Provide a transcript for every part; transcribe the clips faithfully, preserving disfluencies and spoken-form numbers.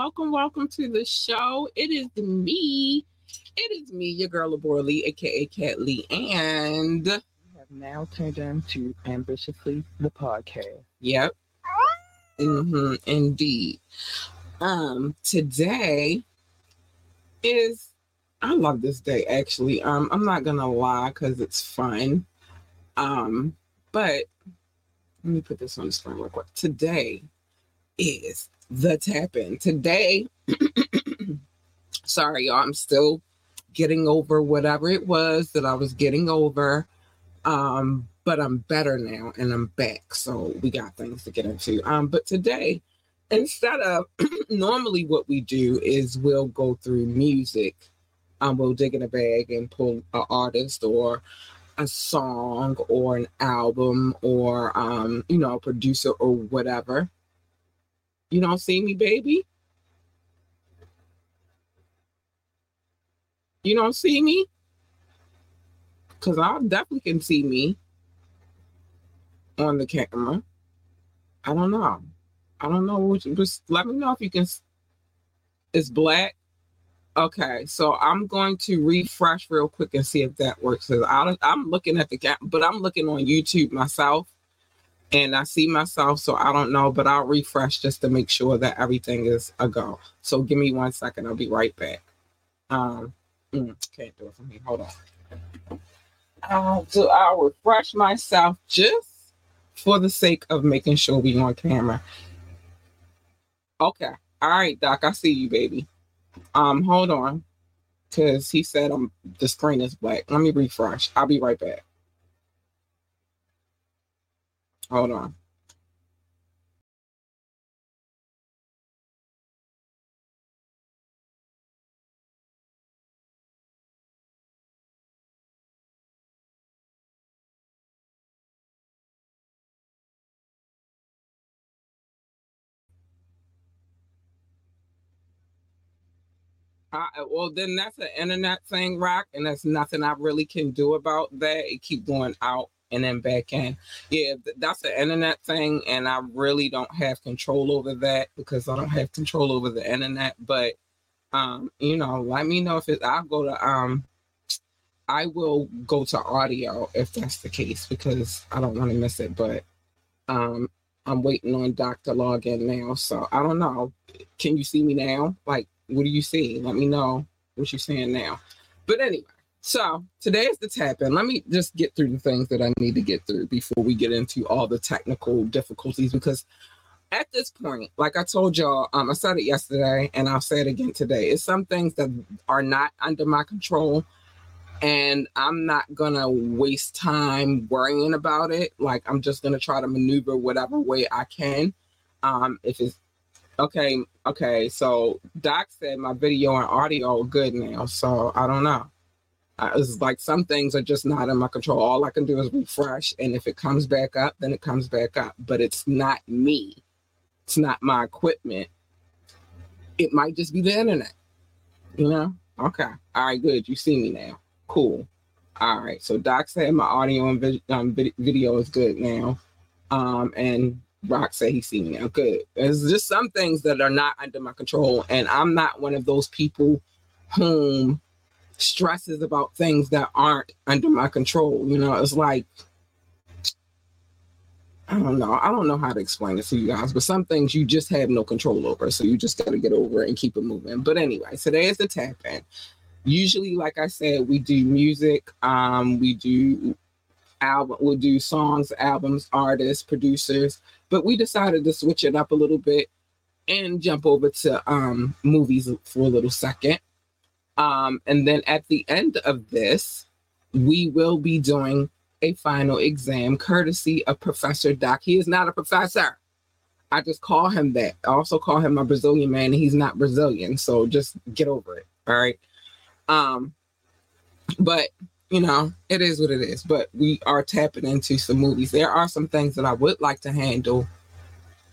welcome, welcome to the show. It is me. It is me, your girl Labor Lee, aka Cat Lee, and we have now turned into Ambitiously the podcast. Yep. Mm-hmm, indeed. Um, today is I love this day actually. Um, I'm not gonna lie because it's fun. Um, but let me put this on the screen real quick. Today is the tap-in. Today, sorry y'all, I'm still getting over whatever it was that I was getting over. Um, but I'm better now and I'm back. So we got things to get into. Um, but today, instead of normally what we do is we'll go through music. Um, we'll dig in a bag and pull an artist or a song or an album or, um, you know, a producer or whatever. You don't see me, baby? You don't see me? Because I definitely can see me on the camera. I don't know. I don't know. What you, just let me know if you can. It's black. Okay, so I'm going to refresh real quick and see if that works. Cause I, I'm looking at the gap, but I'm looking on YouTube myself, and I see myself, so I don't know. But I'll refresh just to make sure that everything is a go. So give me one second. I'll be right back. Um, can't do it for me. Hold on. Uh, so I'll refresh myself just for the sake of making sure we on camera. Okay. All right, Doc. I see you, baby. Um, hold on, because he said um, the screen is black. Let me refresh. I'll be right back. Hold on. I, well, then that's an internet thing, Rock, and that's nothing I really can do about that. It keep going out and then back in. Yeah, that's an internet thing, and I really don't have control over that because I don't have control over the internet. But, um, you know, let me know if it's, I'll go to, um, I will go to audio if that's the case because I don't want to miss it. But um, I'm waiting on Doc to log in now, so I don't know. Can you see me now? Like, what do you see? Let me know what you're saying now. But anyway, so today is the tap-in. Let me just get through the things that I need to get through before we get into all the technical difficulties. Because at this point, like I told y'all, um, I said it yesterday and I'll say it again today. It's some things that are not under my control and I'm not going to waste time worrying about it. Like I'm just going to try to maneuver whatever way I can. Um, if it's Okay, okay, so Doc said my video and audio are good now, so I don't know. I, it's like some things are just not in my control. All I can do is refresh, and if it comes back up, then it comes back up. But it's not me. It's not my equipment. It might just be the internet, you know? Okay, all right, good. You see me now. Cool. All right, so Doc said my audio and vi- um, video is good now, um, and... Rock said he see me now. Good. There's just some things that are not under my control, and I'm not one of those people whom stresses about things that aren't under my control. You know, it's like I don't know. I don't know how to explain it to you guys, but some things you just have no control over, so you just got to get over it and keep it moving. But anyway, today is the tap in. Usually, like I said, we do music. Um, we do album. We'll do songs, albums, artists, producers. But we decided to switch it up a little bit and jump over to um, movies for a little second. Um, and then at the end of this, we will be doing a final exam courtesy of Professor Doc. He is not a professor. I just call him that. I also call him a Brazilian man. And he's not Brazilian. So just get over it. All right. Um, but... You know, it is what it is, but we are tapping into some movies. There are some things that I would like to handle.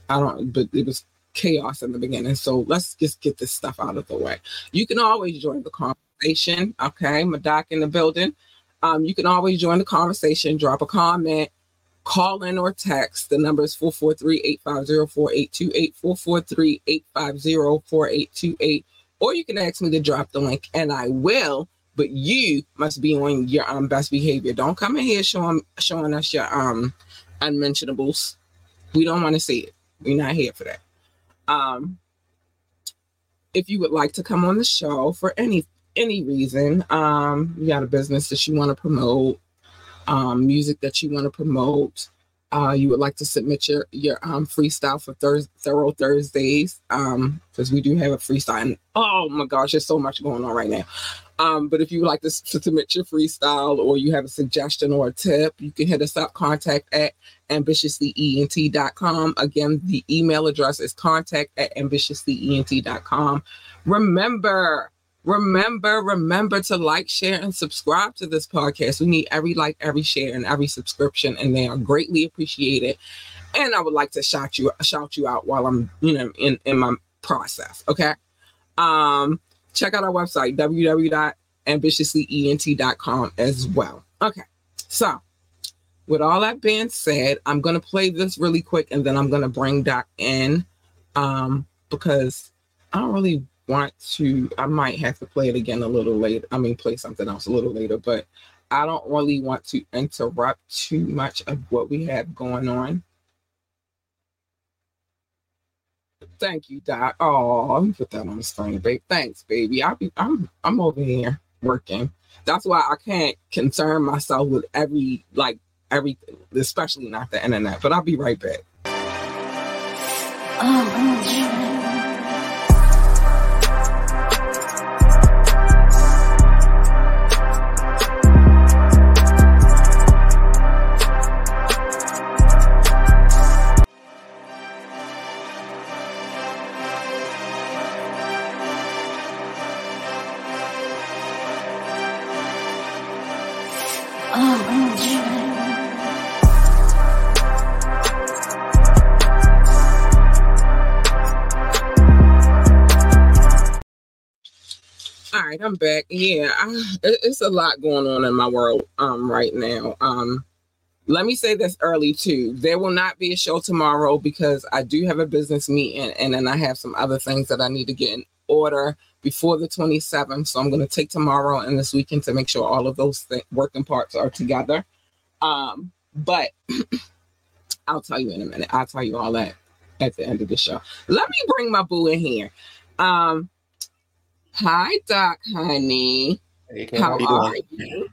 I don't, but it was chaos in the beginning. So let's just get this stuff out of the way. You can always join the conversation. Okay, my doc in the building. Um, you can always join the conversation, drop a comment, Call in or text. The number is four four three, eight five zero, four eight two eight, four four three, eight five zero, four eight two eight. Or you can ask me to drop the link, and I will. But you must be on your um, best behavior. Don't come in here showing showing us your um unmentionables. We don't want to see it. We're not here for that. Um, if you would like to come on the show for any any reason, um, you got a business that you want to promote, um, music that you want to promote, uh, you would like to submit your your um freestyle for Thurs- Thorough Thursdays, um, because we do have a freestyle. And oh my gosh, there's so much going on right now. Um, but if you would like to, to submit your freestyle, or you have a suggestion or a tip, you can hit us up, contact at ambitiously e n t dot com. Again, the email address is contact at ambitiously e n t dot com. Remember, remember, remember to like, share, and subscribe to this podcast. We need every like, every share, and every subscription, and they are greatly appreciated. And I would like to shout you, shout you out while I'm, you know, in, in my process. Okay. Um, Check out our website, w w w dot ambitiously e n t dot com as well. Okay, so with all that being said, I'm going to play this really quick, and then I'm going to bring Doc in um, because I don't really want to, I might have to play it again a little later. I mean, play something else a little later, but I don't really want to interrupt too much of what we have going on. Thank you, Doc. Oh, let me put that on the screen, babe. Thanks, baby. I be, I'm I'm over here working. That's why I can't concern myself with every like everything, especially not the internet. But I'll be right back. Oh, I'm back. Yeah, I, it's a lot going on in my world um, right now. Um, let me say this early too. There will not be a show tomorrow because I do have a business meeting, and then I have some other things that I need to get in order before the twenty-seventh. So I'm going to take tomorrow and this weekend to make sure all of those th- working parts are together. Um, but I'll tell you in a minute. I'll tell you all that at the end of the show. Let me bring my boo in here. Um, Hi, Doc, honey. Hey, Kim, how how you are doing? you?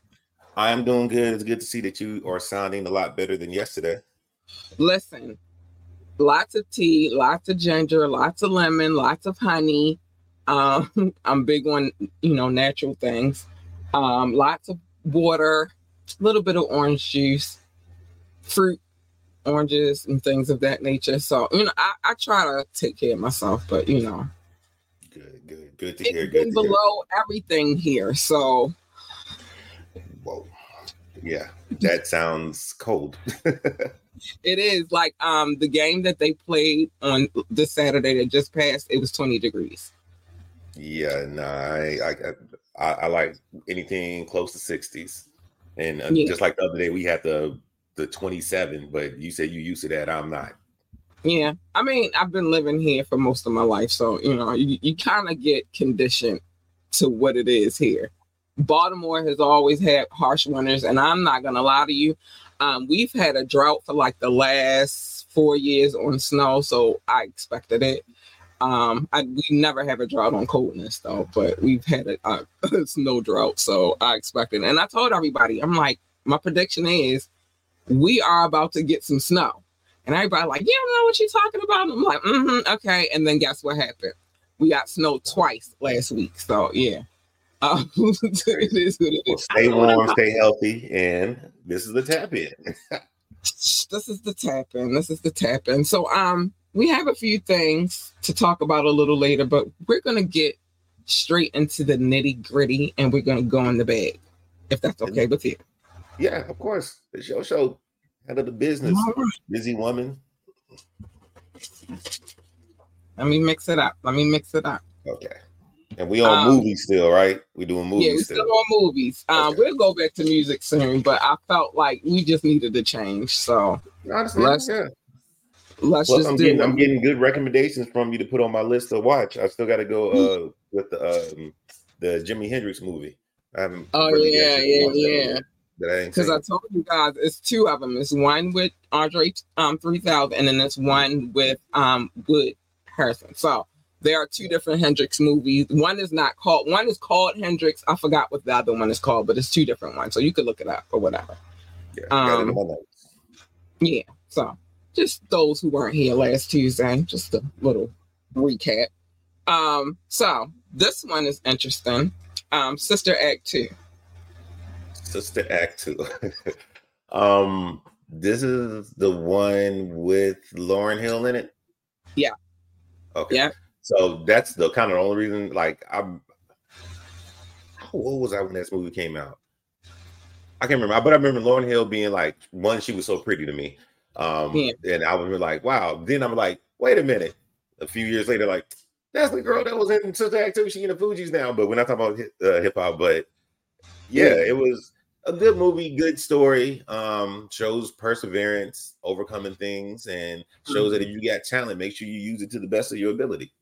I am doing good. It's good to see that you are sounding a lot better than yesterday. Listen, lots of tea, lots of ginger, lots of lemon, lots of honey. Um, I'm big on, you know, natural things. Um, lots of water, a little bit of orange juice, fruit, oranges, and things of that nature. So, you know, I, I try to take care of myself, but, you know. Good, good, good to hear. It's been below everything here, so. Whoa, yeah, that sounds cold. It is like um the game that they played on this Saturday that just passed. It was twenty degrees. Yeah, nah, I I, I, I like anything close to sixties, and uh, yeah. Just like the other day we had the the twenty-seven, but you said you used to that. I'm not. Yeah, I mean, I've been living here for most of my life, so, you know, you, you kind of get conditioned to what it is here. Baltimore has always had harsh winters, and I'm not going to lie to you. Um, we've had a drought for like the last four years on snow, so I expected it. Um, I, we never have a drought on coldness, though, but we've had a, a, a snow drought, so I expected it. And I told everybody, I'm like, my prediction is we are about to get some snow. And everybody like, yeah, I don't know what you're talking about. And I'm like, mm-hmm, okay. And then guess what happened? We got snow twice last week. So, yeah. Uh, it is what it is. Well, stay warm, stay healthy. And this is the tap-in. This is the tap-in. This is the tap-in. So, um, we have a few things to talk about a little later, but we're going to get straight into the nitty-gritty, and we're going to go in the bag, if that's okay with you. Yeah, of course. It's your show. Out of the business, busy woman. Let me mix it up. Let me mix it up. Okay. And we on um, movies still, right? We doing movies. Yeah, we still, still on movies. Um, okay. We'll go back to music soon, but I felt like we just needed to change. So honestly, let's yeah. let's well, just I'm do getting, it. I'm getting good recommendations from you to put on my list to watch. I still got to go uh, with the um, the Jimi Hendrix movie. I haven't. Oh really yeah, yeah, yeah. Because I, I told you guys, it's two of them. It's one with Andre um, three thousand, and then it's one with um, Wood Harrison. So. There are two different Hendrix movies. One is not called, one is called Hendrix. I forgot what the other one is called, but it's two different ones. So you could look it up or whatever. Yeah. Um, yeah. So just those who weren't here last Tuesday, just a little recap. Um, so this one is interesting. Um, Sister Act two. Sister Act two. um, this is the one with Lauryn Hill in it. Yeah. Okay. Yeah. So that's the kind of the only reason, like, I'm, how old was I when this movie came out? I can't remember, but I remember Lauryn Hill being like, one, she was so pretty to me. Um, yeah. And I was like, wow. Then I'm like, wait a minute. A few years later, like, that's the girl that was in Sister Act two. She in the Fugees now, but we're not talking about uh, hip hop, but yeah, yeah, it was a good movie, good story. Um, shows perseverance, overcoming things, and shows mm-hmm. that if you got talent, make sure you use it to the best of your ability.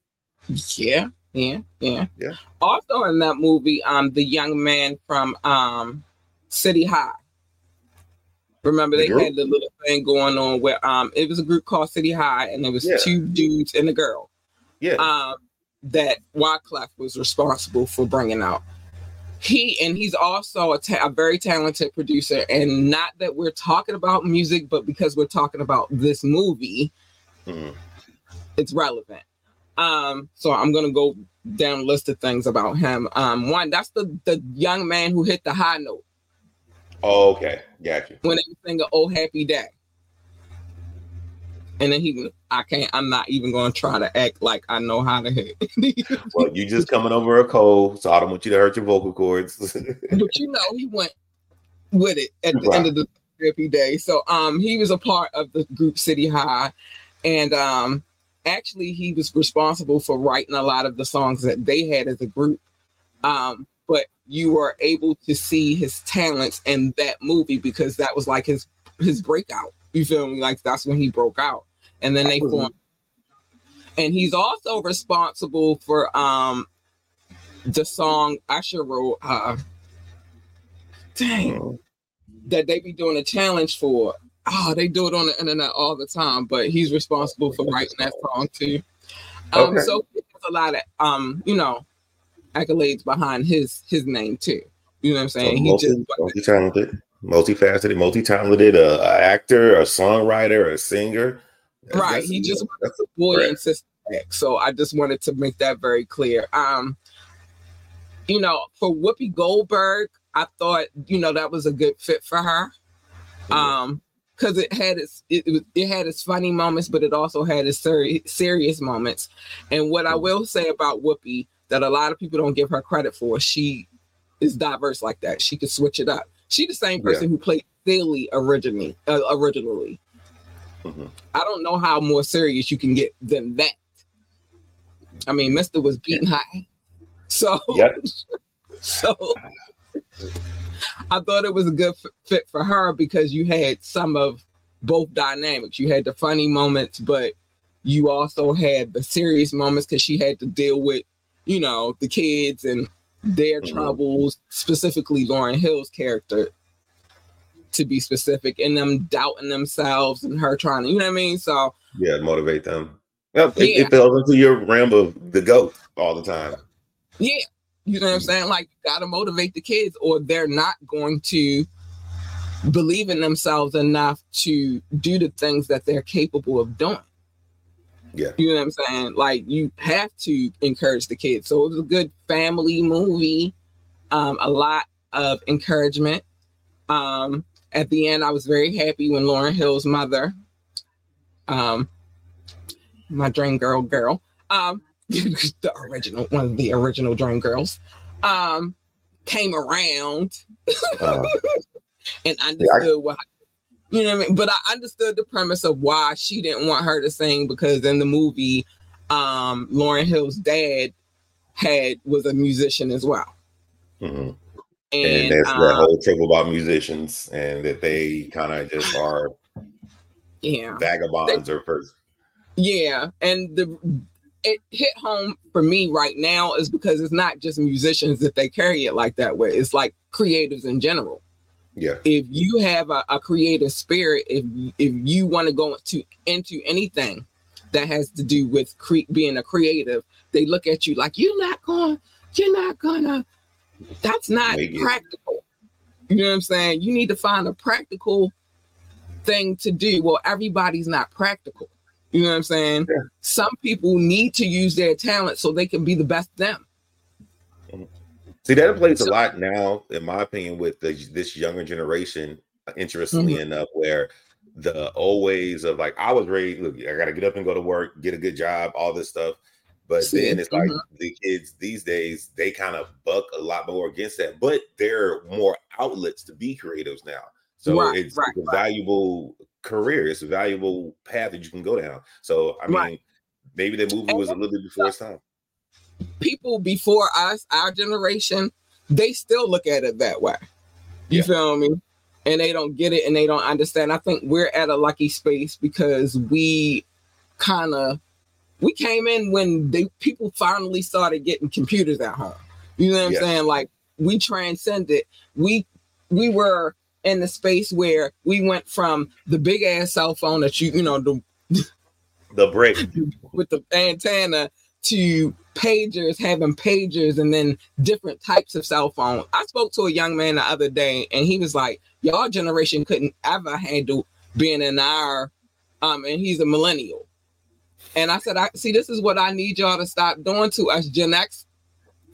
Yeah, yeah, yeah, yeah. Also in that movie, um, the young man from um, City High. Remember they the had the little thing going on where um, it was a group called City High, and there was yeah. two dudes and a girl. Yeah. Um, that Wyclef was responsible for bringing out. He and he's also a, ta- a very talented producer, and not that we're talking about music, but because we're talking about this movie, mm-hmm. it's relevant. Um, so I'm gonna go down a list of things about him. Um, one, that's the, the young man who hit the high note. Oh, okay, gotcha. When they sing a "Oh Happy Day," and then he, I can't. I'm not even gonna try to act like I know how to hit. Well, you just coming over a cold, so I don't want you to hurt your vocal cords. But you know, he went with it at the right. end of the "Happy Day." So, um, he was a part of the group City High, and um. Actually, he was responsible for writing a lot of the songs that they had as a group. Um, but you were able to see his talents in that movie because that was like his his breakout. You feel me? Like that's when he broke out. And then they formed. And he's also responsible for um, the song Usher wrote. Uh, dang, that they be doing a challenge for. Oh, they do it on the internet all the time, but he's responsible for writing that song too. Um, okay. So there's a lot of um, you know, accolades behind his his name too. You know what I'm saying? So multi, he just multi-talented, multifaceted, multi-talented, uh, an actor, a songwriter, a singer. That's, right. That's, he just was a boy and sister. So I just wanted to make that very clear. Um, you know, for Whoopi Goldberg, I thought you know that was a good fit for her. Um. Because it had its it, it had its funny moments, but it also had its seri- serious moments. And what I will say about Whoopi that a lot of people don't give her credit for, she is diverse like that. She could switch it up. She's the same person yeah. who played Silly originally. Uh, originally, mm-hmm. I don't know how more serious you can get than that. I mean, Mister was beaten high, so yep. so. I thought it was a good f- fit for her because you had some of both dynamics. You had the funny moments, but you also had the serious moments because she had to deal with, you know, the kids and their mm-hmm. troubles, specifically Lauryn Hill's character, to be specific, and them doubting themselves and her trying to, you know what I mean? So yeah, motivate them. Well, it, yeah. it fell into your realm of the goat all the time. Yeah. You know what I'm saying? Like, you got to motivate the kids or they're not going to believe in themselves enough to do the things that they're capable of doing. Yeah. You know what I'm saying? Like, you have to encourage the kids. So it was a good family movie. Um, a lot of encouragement. Um, at the end, I was very happy when Lauryn Hill's mother, um, my dream girl girl, um, the original one of the original Dream Girls um came around uh, and understood yeah, I, why you know what I mean, but I understood the premise of why she didn't want her to sing because in the movie um Lauryn Hill's dad had was a musician as well. Mm-hmm. And, and that's um, that whole trip about musicians, and that they kind of just are yeah vagabonds they, or first. Yeah, and the it hit home for me right now is because it's not just musicians that they carry it like that way. It's like creatives in general. Yeah. If you have a, a creative spirit, if if you want to go into into anything that has to do with cre- being a creative, they look at you like you're not going, you're not gonna. That's not Maybe. practical. You know what I'm saying? You need to find a practical thing to do. Well, everybody's not practical. You know what I'm saying? Yeah. Some people need to use their talent so they can be the best them. See, that plays so, a lot now, in my opinion, with the, this younger generation, interestingly mm-hmm. enough, where the old ways of like, I was ready, look, I got to get up and go to work, get a good job, all this stuff. But See, then it's mm-hmm. like the kids these days, they kind of buck a lot more against that. But there are more outlets to be creatives now. So right, it's, right, it's a valuable right. career. It's a valuable path that you can go down. So, I mean, right. maybe the movie was a little bit before its time. People before us, our generation, they still look at it that way. You yeah. feel me? And they don't get it and they don't understand. I think we're at a lucky space because we kind of, we came in when they, people finally started getting computers at home. You know what I'm yeah. saying? Like, we transcended. We we were in the space where we went from the big ass cell phone that you, you know, the, the brick with the antenna to pagers, having pagers and then different types of cell phone. I spoke to a young man the other day and he was like, y'all generation couldn't ever handle being in our, um, and he's a millennial. And I said, I see, this is what I need y'all to stop doing to us Gen X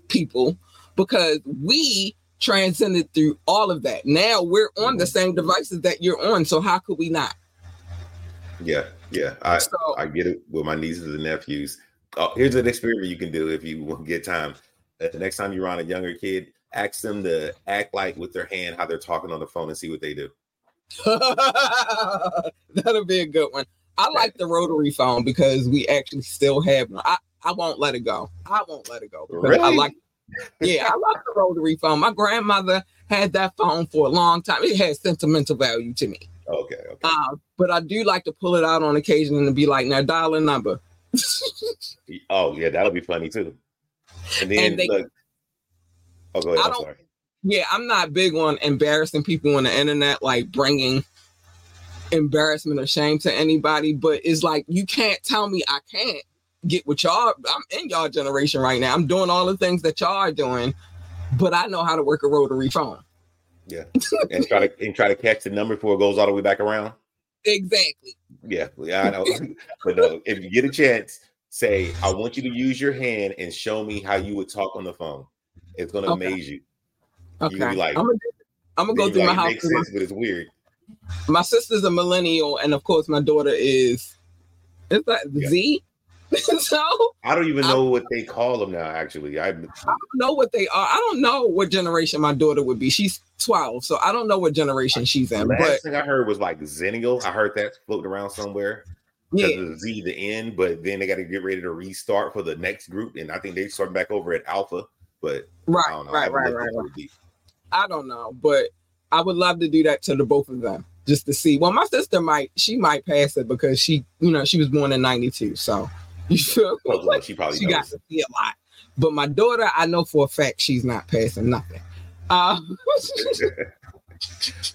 people, because we transcended through all of that. Now we're on the same devices that you're on. So how could we not? Yeah, yeah. I, so, I get it with my nieces and nephews. Oh, here's an experiment you can do if you get time. The next time you're on a younger kid, ask them to act like with their hand how they're talking on the phone and see what they do. That'll be a good one. I like the rotary phone because we actually still have one. I, I won't let it go. I won't let it go. Really? I like, yeah, I like the rotary phone. My grandmother had that phone for a long time. It had sentimental value to me. Okay. okay. Uh, but I do like to pull it out on occasion and be like, now dial a number. Oh, yeah, that'll be funny too. And then, and they, look, oh, go ahead. I'm sorry. Yeah, I'm not big on embarrassing people on the internet, like bringing embarrassment or shame to anybody, but it's like you can't tell me I can't get with y'all. I'm in y'all generation right now. I'm doing all the things that y'all are doing, but I know how to work a rotary phone. Yeah, and try to and try to catch the number before it goes all the way back around. Exactly. Yeah, I know. But no, if you get a chance, say I want you to use your hand and show me how you would talk on the phone. It's gonna okay. amaze you. Okay. You like, I'm gonna, I'm gonna go through like, my house. It makes sense, my- but it's weird. My sister's a millennial, and of course, my daughter is. Is that yeah. Z? So I don't even know I, what they call them now. Actually, I, I don't know what they are. I don't know what generation my daughter would be. She's twelve, so I don't know what generation she's in. The last but, thing I heard was like Zennial. I heard that floating around somewhere. Yeah, of the Z the end, but then they got to get ready to restart for the next group, and I think they start back over at Alpha. But right, I don't know. right, I right, right, right. I don't know, but. I would love to do that to the both of them just to see. Well, my sister might, she might pass it because she, you know, she was born in ninety-two. So you feel well, like she probably she got to see a lot. But my daughter, I know for a fact she's not passing nothing. Uh,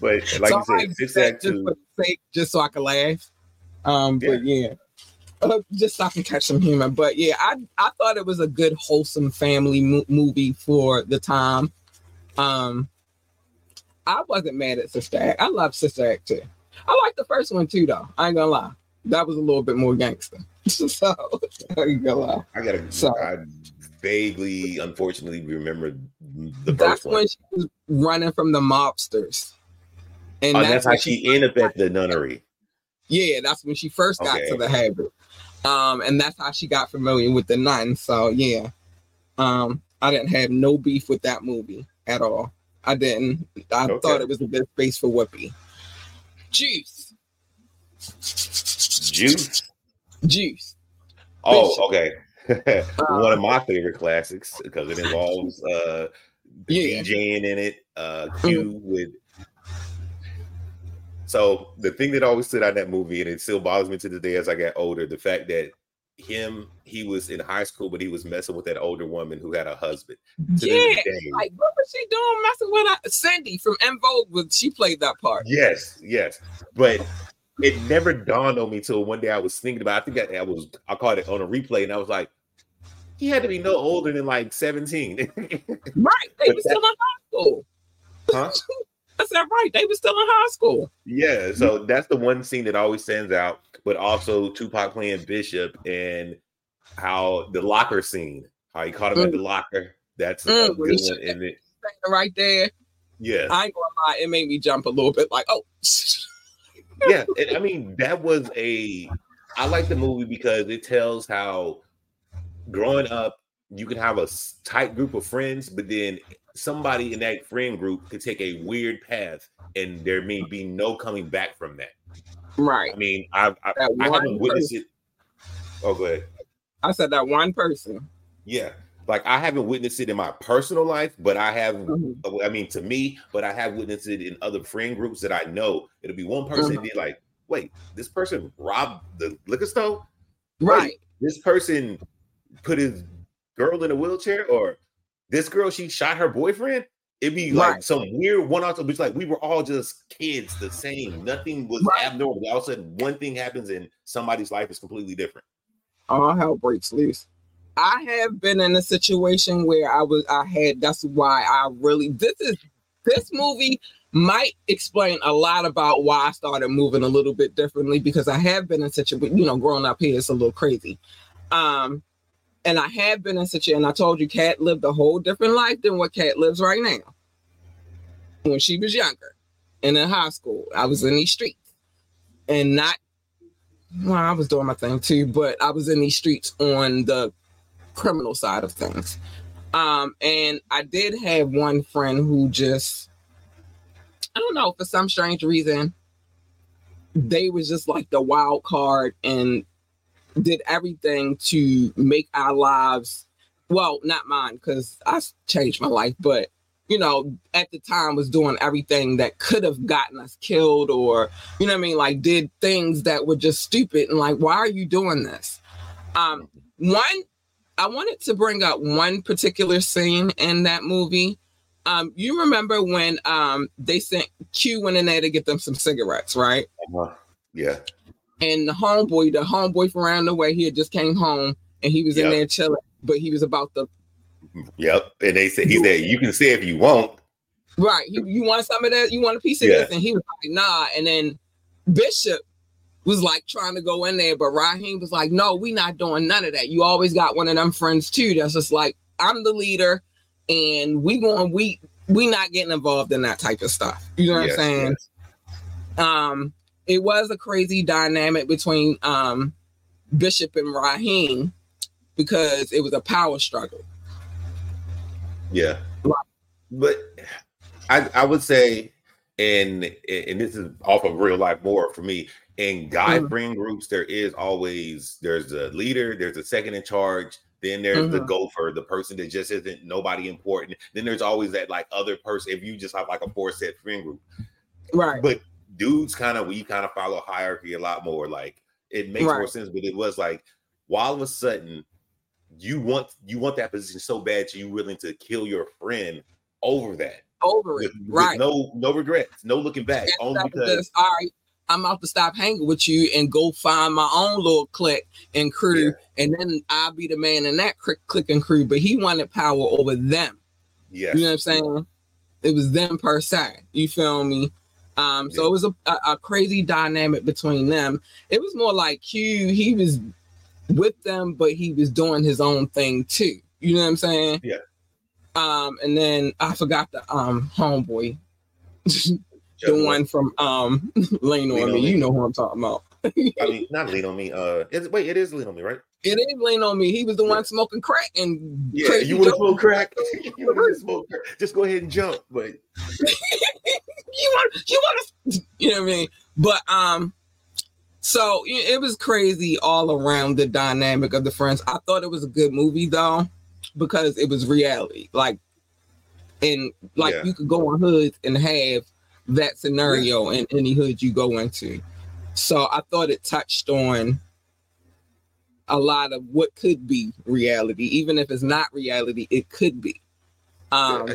but like so you said, six act two. Just, for sake, just so I can laugh. Um, yeah. But yeah, uh, just so I can catch some humor. But yeah, I, I thought it was a good, wholesome family mo- movie for the time. Um, I wasn't mad at Sister Act. I love Sister Act two. I like the first one too, though. I ain't gonna lie. That was a little bit more gangster. So I ain't gonna lie. I gotta. So, I vaguely, unfortunately, remember the first that's one. That's when she was running from the mobsters. And oh, that's, that's how she, she ended up at the nunnery. Yeah, that's when she first got okay. to the habit. Um, and that's how she got familiar with the nun. So yeah, um, I didn't have no beef with that movie at all. I didn't. I okay. thought it was the best space for Whoopi. Juice. Juice? Juice. Oh, Bishop. okay. One of my favorite classics because it involves uh, yeah. DJing in it. Uh, Q with. So the thing that always stood out in that movie, and it still bothers me to this day as I got older, the fact that him, he was in high school, but he was messing with that older woman who had a husband. To yeah, like what was she doing messing with her? Cindy from En Vogue? Was she played that part? Yes, yes, but it never dawned on me till one day I was thinking about. I think I, I was I caught it on a replay, and I was like, he had to be no older than like seventeen. Right, they were still in high school. Huh? That's not right. They were still in high school. Yeah, so that's the one scene that always stands out, but also Tupac playing Bishop and how the locker scene, how he caught him mm. at the locker. That's mm, a good one, isn't it? Right there. Yeah. I ain't gonna lie, it made me jump a little bit like, oh. Yeah, and I mean, that was a, I like the movie because it tells how growing up, you can have a tight group of friends, but then somebody in that friend group could take a weird path and there may be no coming back from that. Right. I mean, I've, I, I haven't witnessed person. it. Oh, go ahead. I said that one person. Yeah. Like I haven't witnessed it in my personal life, but I have, mm-hmm. I mean, to me, but I have witnessed it in other friend groups that I know. It'll be one person mm-hmm. be like, wait, this person robbed the liquor store? Right. Wait, this person put his girl in a wheelchair, or this girl, she shot her boyfriend. It'd be like right. some weird one off. It's like we were all just kids, the same. Nothing was right. abnormal. All of a sudden, one thing happens and somebody's life is completely different. All hell breaks loose. I have been in a situation where I was. I had. That's why I really. This is this movie might explain a lot about why I started moving a little bit differently, because I have been in such a. You know, growing up here is a little crazy. Um. And I have been in such a, and I told you, Kat lived a whole different life than what Kat lives right now. When she was younger and in high school, I was in these streets and not, well, I was doing my thing too, but I was in these streets on the criminal side of things. Um, and I did have one friend who just, I don't know, for some strange reason, they was just like the wild card and did everything to make our lives, well, not mine, because I changed my life, but, you know, at the time was doing everything that could have gotten us killed or, you know what I mean, like did things that were just stupid and like, why are you doing this? Um, one, I wanted to bring up one particular scene in that movie. Um, you remember when um, they sent Q went in there to get them some cigarettes, right? Yeah. And the homeboy, the homeboy from around the way, he had just came home and he was yep. in there chilling, but he was about to. Yep. And they said, he said, you can say if you want. Right. You, you want some of that? You want a piece of yeah. this? And he was like, nah. And then Bishop was like trying to go in there, but Raheem was like, no, we not doing none of that. You always got one of them friends too. That's just like, I'm the leader and we going, we, we not getting involved in that type of stuff. You know what yes, I'm saying? Yes. Um, It was a crazy dynamic between um, Bishop and Raheem because it was a power struggle. Yeah. Right. But I, I would say, and and this is off of real life more for me, in guy mm-hmm. friend groups, there is always, there's a leader, there's a second in charge, then there's mm-hmm. the gopher, the person that just isn't nobody important. Then there's always that like other person, if you just have like a four-set friend group. Right. But dudes kind of, we kind of follow hierarchy a lot more. Like it makes right. more sense, but it was like, while all of a sudden you want, you want that position so bad, you're willing to kill your friend over that. Over with, it, with right? No, no regrets, no looking back. That's only because this. All right, I'm out to stop hanging with you and go find my own little clique and crew, yeah. and then I'll be the man in that clique and crew. But he wanted power over them. Yeah, you know what I'm saying? It was them per se. You feel me? Um, so it was a, a, a crazy dynamic between them. It was more like Q, he was with them, but he was doing his own thing too. You know what I'm saying? Yeah. Um, and then I forgot the um homeboy, the one from um Lean on Me. You know who I'm talking about. I mean, not Lean on Me. Uh, it's, wait, it is Lean on Me, right? It is Lean on Me. He was the one yeah. smoking crack and yeah, crazy you want to smoke crack? You want to smoke crack? Just go ahead and jump, but. You want, you want to, you know what I mean? But um, So it was crazy all around, the dynamic of the friends. I thought it was a good movie though, because it was reality. Like, and like yeah. you could go on hoods and have that scenario yeah. in any hood you go into. So I thought it touched on a lot of what could be reality. Even if it's not reality, it could be. Um, yeah.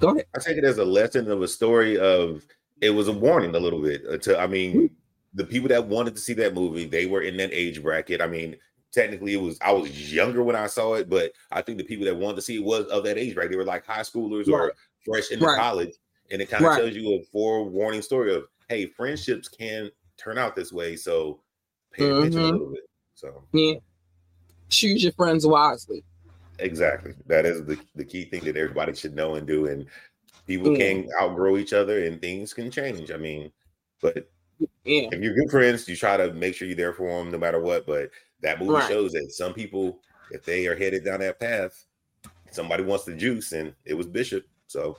Go ahead. I take it as a lesson of a story of, it was a warning a little bit. To, I mean, the people that wanted to see that movie, they were in that age bracket. I mean, technically it was, I was younger when I saw it, but I think the people that wanted to see it was of that age, right? They were like high schoolers right. or fresh into right. college. And it kind of right. tells you a forewarning story of, hey, friendships can turn out this way. So pay mm-hmm. attention a little bit. So yeah, choose your friends wisely. Exactly. That is the, the key thing that everybody should know and do. And people mm. can outgrow each other and things can change. I mean, but yeah. if you're good friends, you try to make sure you're there for them no matter what. But that movie right. shows that some people, if they are headed down that path, somebody wants the juice, and it was Bishop. So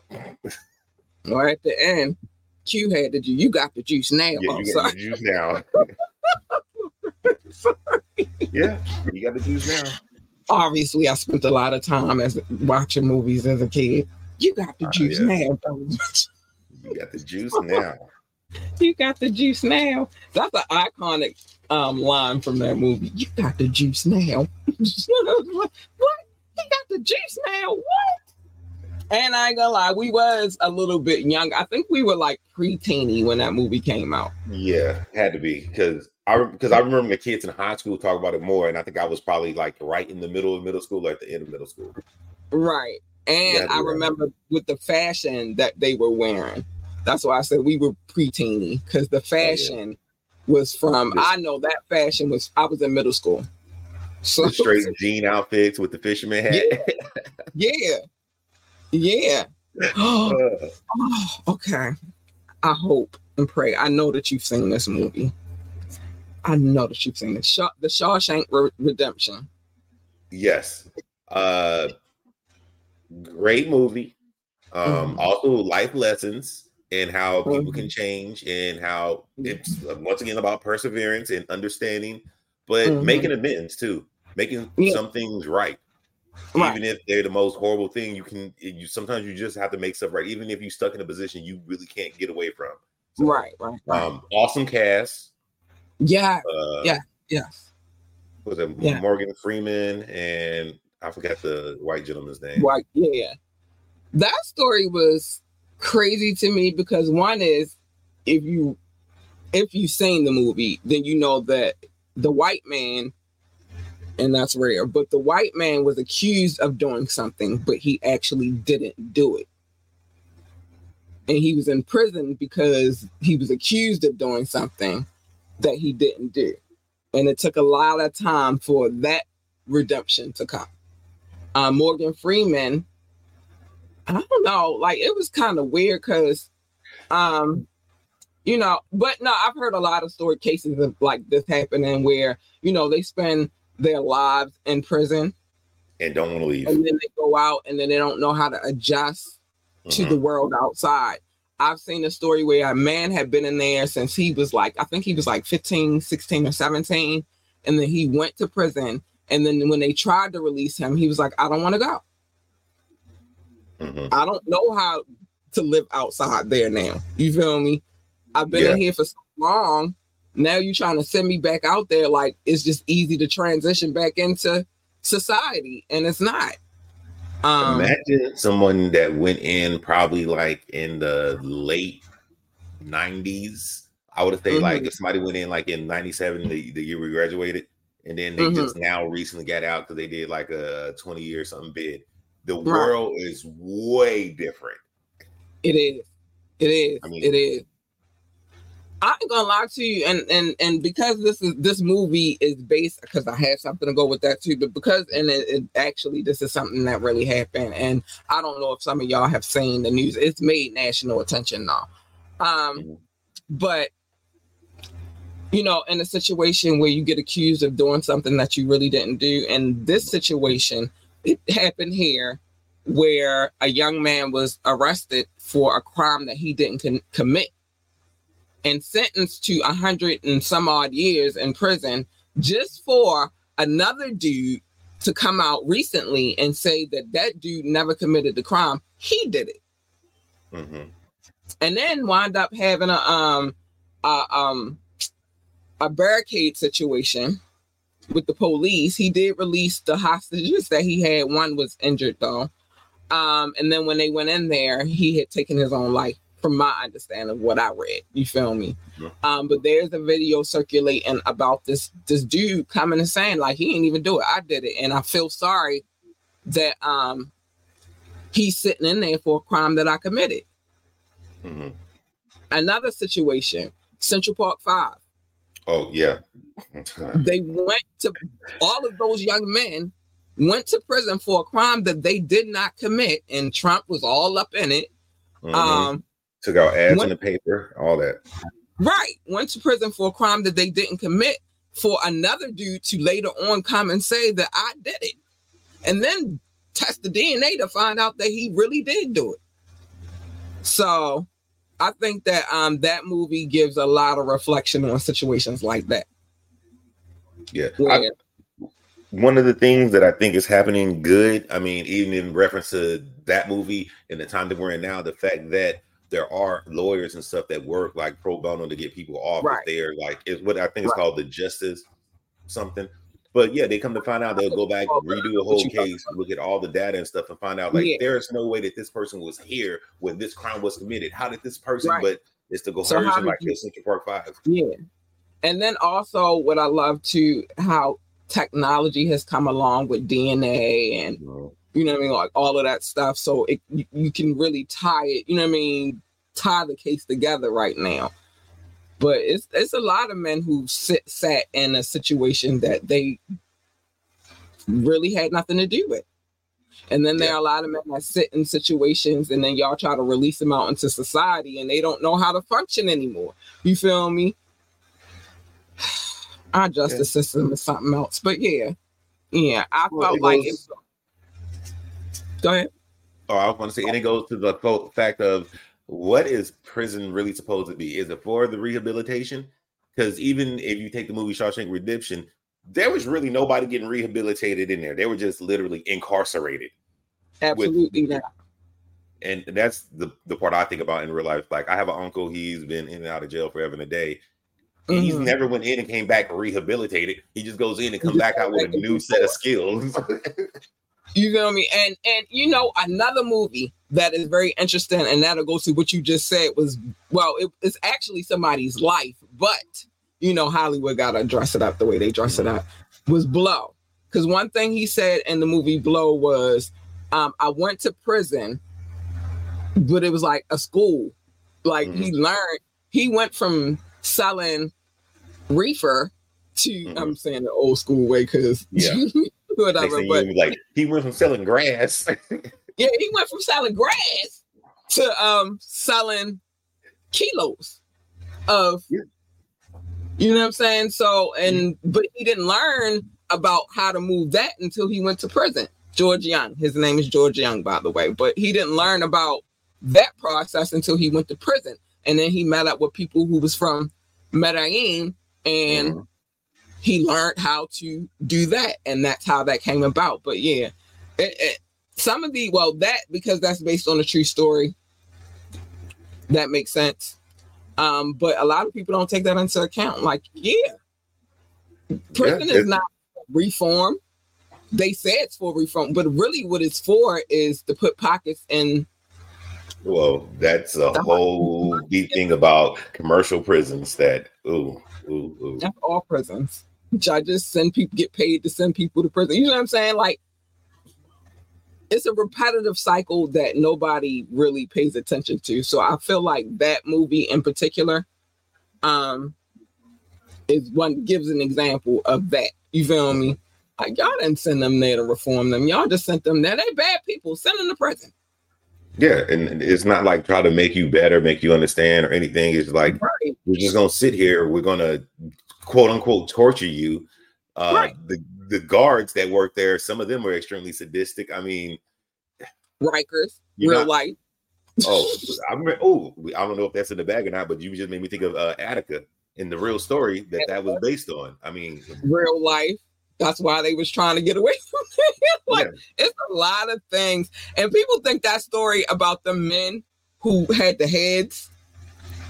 or at the end, Q had the juice. You got the juice now. Yeah, you got the juice now. Sorry. Yeah, you got the juice now. Obviously, I spent a lot of time as watching movies as a kid. You got the juice uh, yeah. now. You got the juice now. You got the juice now. That's an iconic um, line from that movie. You got the juice now. What? You got the juice now? What? And I ain't gonna lie, we was a little bit young. I think we were like pre-teeny when that movie came out. Yeah, had to be, because I because I remember the kids in high school talk about it more, and I think I was probably like right in the middle of middle school, or at the end of middle school. Right. And I remember right. with the fashion that they were wearing. That's why I said we were pre-teeny, because the fashion oh, yeah. was from, I know that fashion was, I was in middle school. So the straight jean outfits with the fisherman hat. Yeah. Yeah. yeah. Oh, okay. I hope and pray. I know that you've seen this movie. I know that you've seen it. Shaw- the Shawshank Re- Redemption. Yes. Uh Great movie. Um, mm-hmm. Also, life lessons and how people mm-hmm. can change, and how it's once again about perseverance and understanding, but mm-hmm. making amends too, making yeah. some things right. right, even if they're the most horrible thing. You can you sometimes you just have to make stuff right, even if you're stuck in a position you really can't get away from. So, right, right, right. Um, awesome cast. Yeah, uh, yeah, yes. Was it yeah. Morgan Freeman and? I forgot the white gentleman's name. White, yeah. That story was crazy to me because one is, if you if you've seen the movie, then you know that the white man, and that's rare, but the white man was accused of doing something, but he actually didn't do it. And he was in prison because he was accused of doing something that he didn't do. And it took a lot of time for that redemption to come. Uh, Morgan Freeman, I don't know, like it was kind of weird because, um, you know, but no, I've heard a lot of story cases of like this happening where, you know, they spend their lives in prison and don't want to leave. And then they go out and then they don't know how to adjust mm-hmm. to the world outside. I've seen a story where a man had been in there since he was like, I think he was like fifteen, sixteen, or seventeen. And then he went to prison. And then when they tried to release him, he was like, I don't want to go. Mm-hmm. I don't know how to live outside there now. You feel me? I've been yeah. in here for so long. Now you're trying to send me back out there. Like, it's just easy to transition back into society. And it's not. Um, Imagine someone that went in probably like in the late nineties. I would say mm-hmm. like if somebody went in like in ninety-seven, the, the year we graduated. And then they mm-hmm. just now recently got out because they did like a twenty year something bid. The right. world is way different. It is. It is. I mean, it is. I ain't gonna lie to you, and and and because this is this movie is based, because I have something to go with that too. But because and it, it actually this is something that really happened, and I don't know if some of y'all have seen the news. It's made national attention now, um, mm-hmm. but. You know, in a situation where you get accused of doing something that you really didn't do. And this situation, it happened here where a young man was arrested for a crime that he didn't con- commit. and sentenced to a hundred and some odd years in prison just for another dude to come out recently and say that that dude never committed the crime. He did it. Mm-hmm. And then wind up having a, um, a, um, a barricade situation with the police. He did release the hostages that he had. One was injured though. Um, and then when they went in there, he had taken his own life, from my understanding of what I read. You feel me? Yeah. Um, but there's a video circulating about this this dude coming and saying, like, he didn't even do it. I did it. And I feel sorry that um, he's sitting in there for a crime that I committed. Mm-hmm. Another situation, Central Park Five. Oh, yeah. They went to, all of those young men went to prison for a crime that they did not commit, and Trump was all up in it. Mm-hmm. Um, Took out ads went, in the paper, all that. Right. Went to prison for a crime that they didn't commit for another dude to later on come and say that I did it. And then test the D N A to find out that he really did do it. So I think that um, that movie gives a lot of reflection on situations like that. Yeah. Where, I, one of the things that I think is happening good, I mean, even in reference to that movie and the time that we're in now, the fact that there are lawyers and stuff that work like pro bono to get people off right. if they're like, it's what I think is right. called the justice something. But yeah, they come to find out, they'll go back and redo the whole case, look at all the data and stuff and find out like, yeah. there is no way that this person was here when this crime was committed. How did this person, right. but it's the coercion so like this Central Park Five. Yeah. And then also what I love too, how technology has come along with D N A and, oh. you know what I mean? Like all of that stuff. So it, you can really tie it, you know what I mean? Tie the case together right now. But it's it's a lot of men who sit, sat in a situation that they really had nothing to do with. And then there yeah. are a lot of men that sit in situations and then y'all try to release them out into society and they don't know how to function anymore. You feel me? Our justice yeah. system is something else. But yeah, yeah, I well, felt it like... Was... It... Go ahead. Oh, I was going to say, and it goes to the fact of what is prison really supposed to be? Is it for the rehabilitation? Because even if you take the movie Shawshank Redemption, there was really nobody getting rehabilitated in there. They were just literally incarcerated. Absolutely with, not. And that's the, the part I think about in real life. Like, I have an uncle, he's been in and out of jail forever and a day. Mm-hmm. He's never went in and came back rehabilitated. He just goes in and comes back out with a new set of skills. You feel me? And, and you know, another movie that is very interesting, and that'll go to what you just said was, well, it, it's actually somebody's life, but, you know, Hollywood got to dress it up the way they dress it up, was Blow. Because one thing he said in the movie Blow was, um, I went to prison, but it was like a school. Like, mm-hmm. he learned, he went from selling reefer to, mm-hmm. I'm saying the old school way, because... Yeah. Whatever, but like he went from selling grass. yeah, he went from selling grass to um selling kilos of yeah. you know what I'm saying? So and but he didn't learn about how to move that until he went to prison. George Young, his name is George Young, by the way, but he didn't learn about that process until he went to prison. And then he met up with people who was from Medellin and mm. he learned how to do that, and that's how that came about. But yeah, it, it, some of the well, that because that's based on a true story, that makes sense. Um, but a lot of people don't take that into account. Like, yeah, prison yeah, is not reform. They say it's for reform, but really, what it's for is to put pockets in. Well, that's a whole deep thing about commercial prisons. That ooh, ooh, ooh. That's all prisons. Judges send people get paid to send people to prison. You know what I'm saying? Like, it's a repetitive cycle that nobody really pays attention to. So I feel like that movie in particular, um, is one gives an example of that. You feel me? Like y'all didn't send them there to reform them. Y'all just sent them there. They bad people. Send them to prison. Yeah, and it's not like try to make you better, make you understand or anything. It's like right. we're just gonna sit here. We're gonna quote unquote torture you. Uh, right. The the guards that work there, some of them are extremely sadistic. I mean, Rikers, real not, life. Oh, I remember. Oh, I don't know if that's in the bag or not, but you just made me think of uh, Attica in the real story that that was based on. I mean, real life. That's why they was trying to get away from it. Like, yeah. It's a lot of things. And people think that story about the men who had the heads,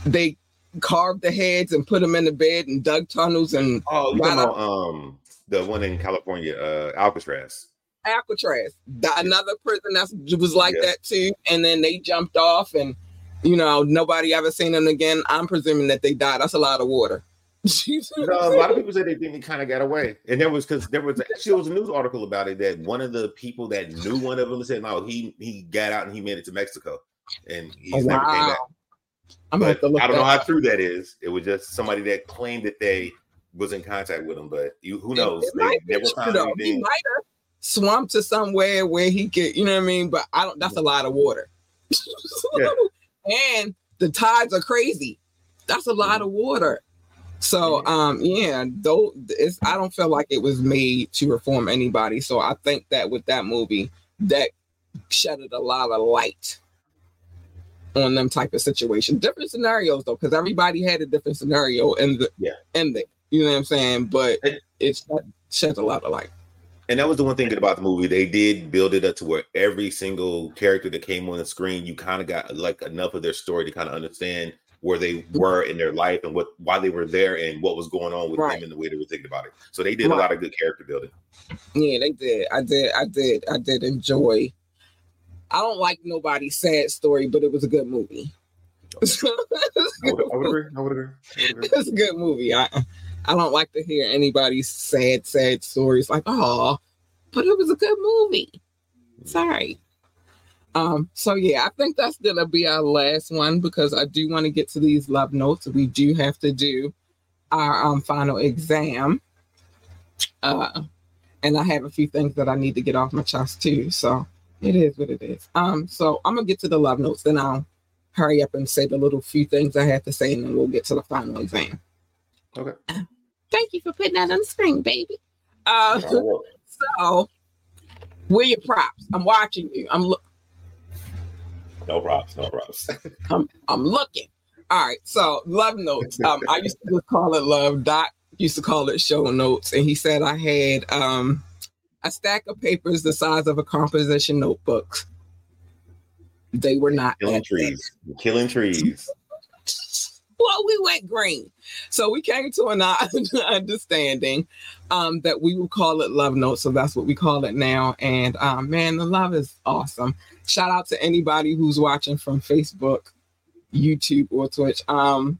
they carved the heads and put them in the bed and dug tunnels and... Oh, you know, um, the one in California, uh, Alcatraz. Alcatraz. The, yeah. Another prison that was like yeah. that too. And then they jumped off and, you know, nobody ever seen them again. I'm presuming that they died. That's a lot of water. You know, a lot of people say they think he kind of got away, and there was because there was actually there was a news article about it that one of the people that knew one of them said, "No, he he got out and he made it to Mexico, and he's oh, never wow. came back." I'm gonna have to look I don't know up. How true that is. It was just somebody that claimed that they was in contact with him, but you, who knows? It, it might they, be never true, though. He might have swamped to somewhere where he could, you know what I mean? But I don't. That's a lot of water, yeah. And the tides are crazy. That's a lot mm-hmm. of water. So, um, yeah, though it's, I don't feel like it was made to reform anybody. So I think that with that movie, that shedded a lot of light on them type of situation. Different scenarios though, because everybody had a different scenario in the yeah. in the, you know what I'm saying? But it, it sheds a lot of light. And that was the one thing good about the movie. They did build it up to where every single character that came on the screen, you kind of got like enough of their story to kind of understand where they were in their life and what why they were there and what was going on with right. them and the way they were thinking about it. So they did right. a lot of good character building. Yeah, they did. I did. I did. I did enjoy. I don't like nobody's sad story, but it was a good movie. Okay. I would, I would agree. I would agree. I would agree. It's a good movie. I I don't like to hear anybody's sad, sad stories. Like, oh, but it was a good movie. Sorry. Um, so, yeah, I think that's going to be our last one because I do want to get to these love notes. We do have to do our um, final exam. Uh, and I have a few things that I need to get off my chest, too. So it is what it is. Um, so I'm going to get to the love notes. Then I'll hurry up and say the little few things I have to say, and then we'll get to the final exam. Okay. Uh, thank you for putting that on the screen, baby. Uh, oh. So where your props? I'm watching you. I'm looking. No props, no props. I'm, I'm looking. All right, so love notes. Um, I used to just call it love. Doc used to call it show notes, and he said I had um, a stack of papers the size of a composition notebook. They were not killing trees. That. Killing trees. Well, we went green, so we came to an understanding um, that we would call it love notes. So that's what we call it now. And uh, man, the love is awesome. Shout out to anybody who's watching from Facebook, YouTube, or Twitch. Um,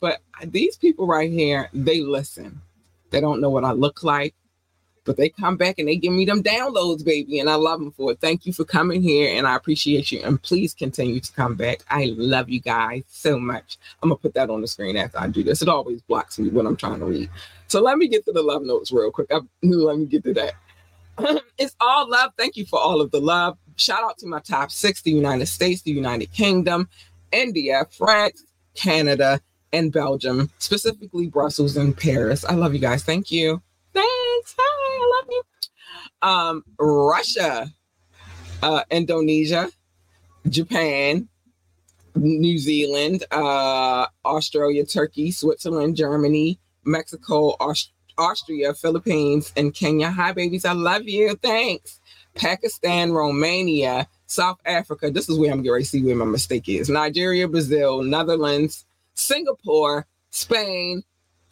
but these people right here, they listen. They don't know what I look like, but they come back and they give me them downloads, baby. And I love them for it. Thank you for coming here. And I appreciate you. And please continue to come back. I love you guys so much. I'm going to put that on the screen after I do this. It always blocks me when I'm trying to read. So let me get to the love notes real quick. I, let me get to that. It's all love. Thank you for all of the love. Shout out to my top six, the United States, the United Kingdom, India, France, Canada, and Belgium, specifically Brussels and Paris. I love you guys. Thank you. Thanks. Hi, I love you. Um, Russia, uh, Indonesia, Japan, New Zealand, uh, Australia, Turkey, Switzerland, Germany, Mexico, Aust- Austria, Philippines, and Kenya. Hi, babies. I love you. Thanks. Pakistan, Romania, South Africa. This is where I'm going to see where my mistake is. Nigeria, Brazil, Netherlands, Singapore, Spain.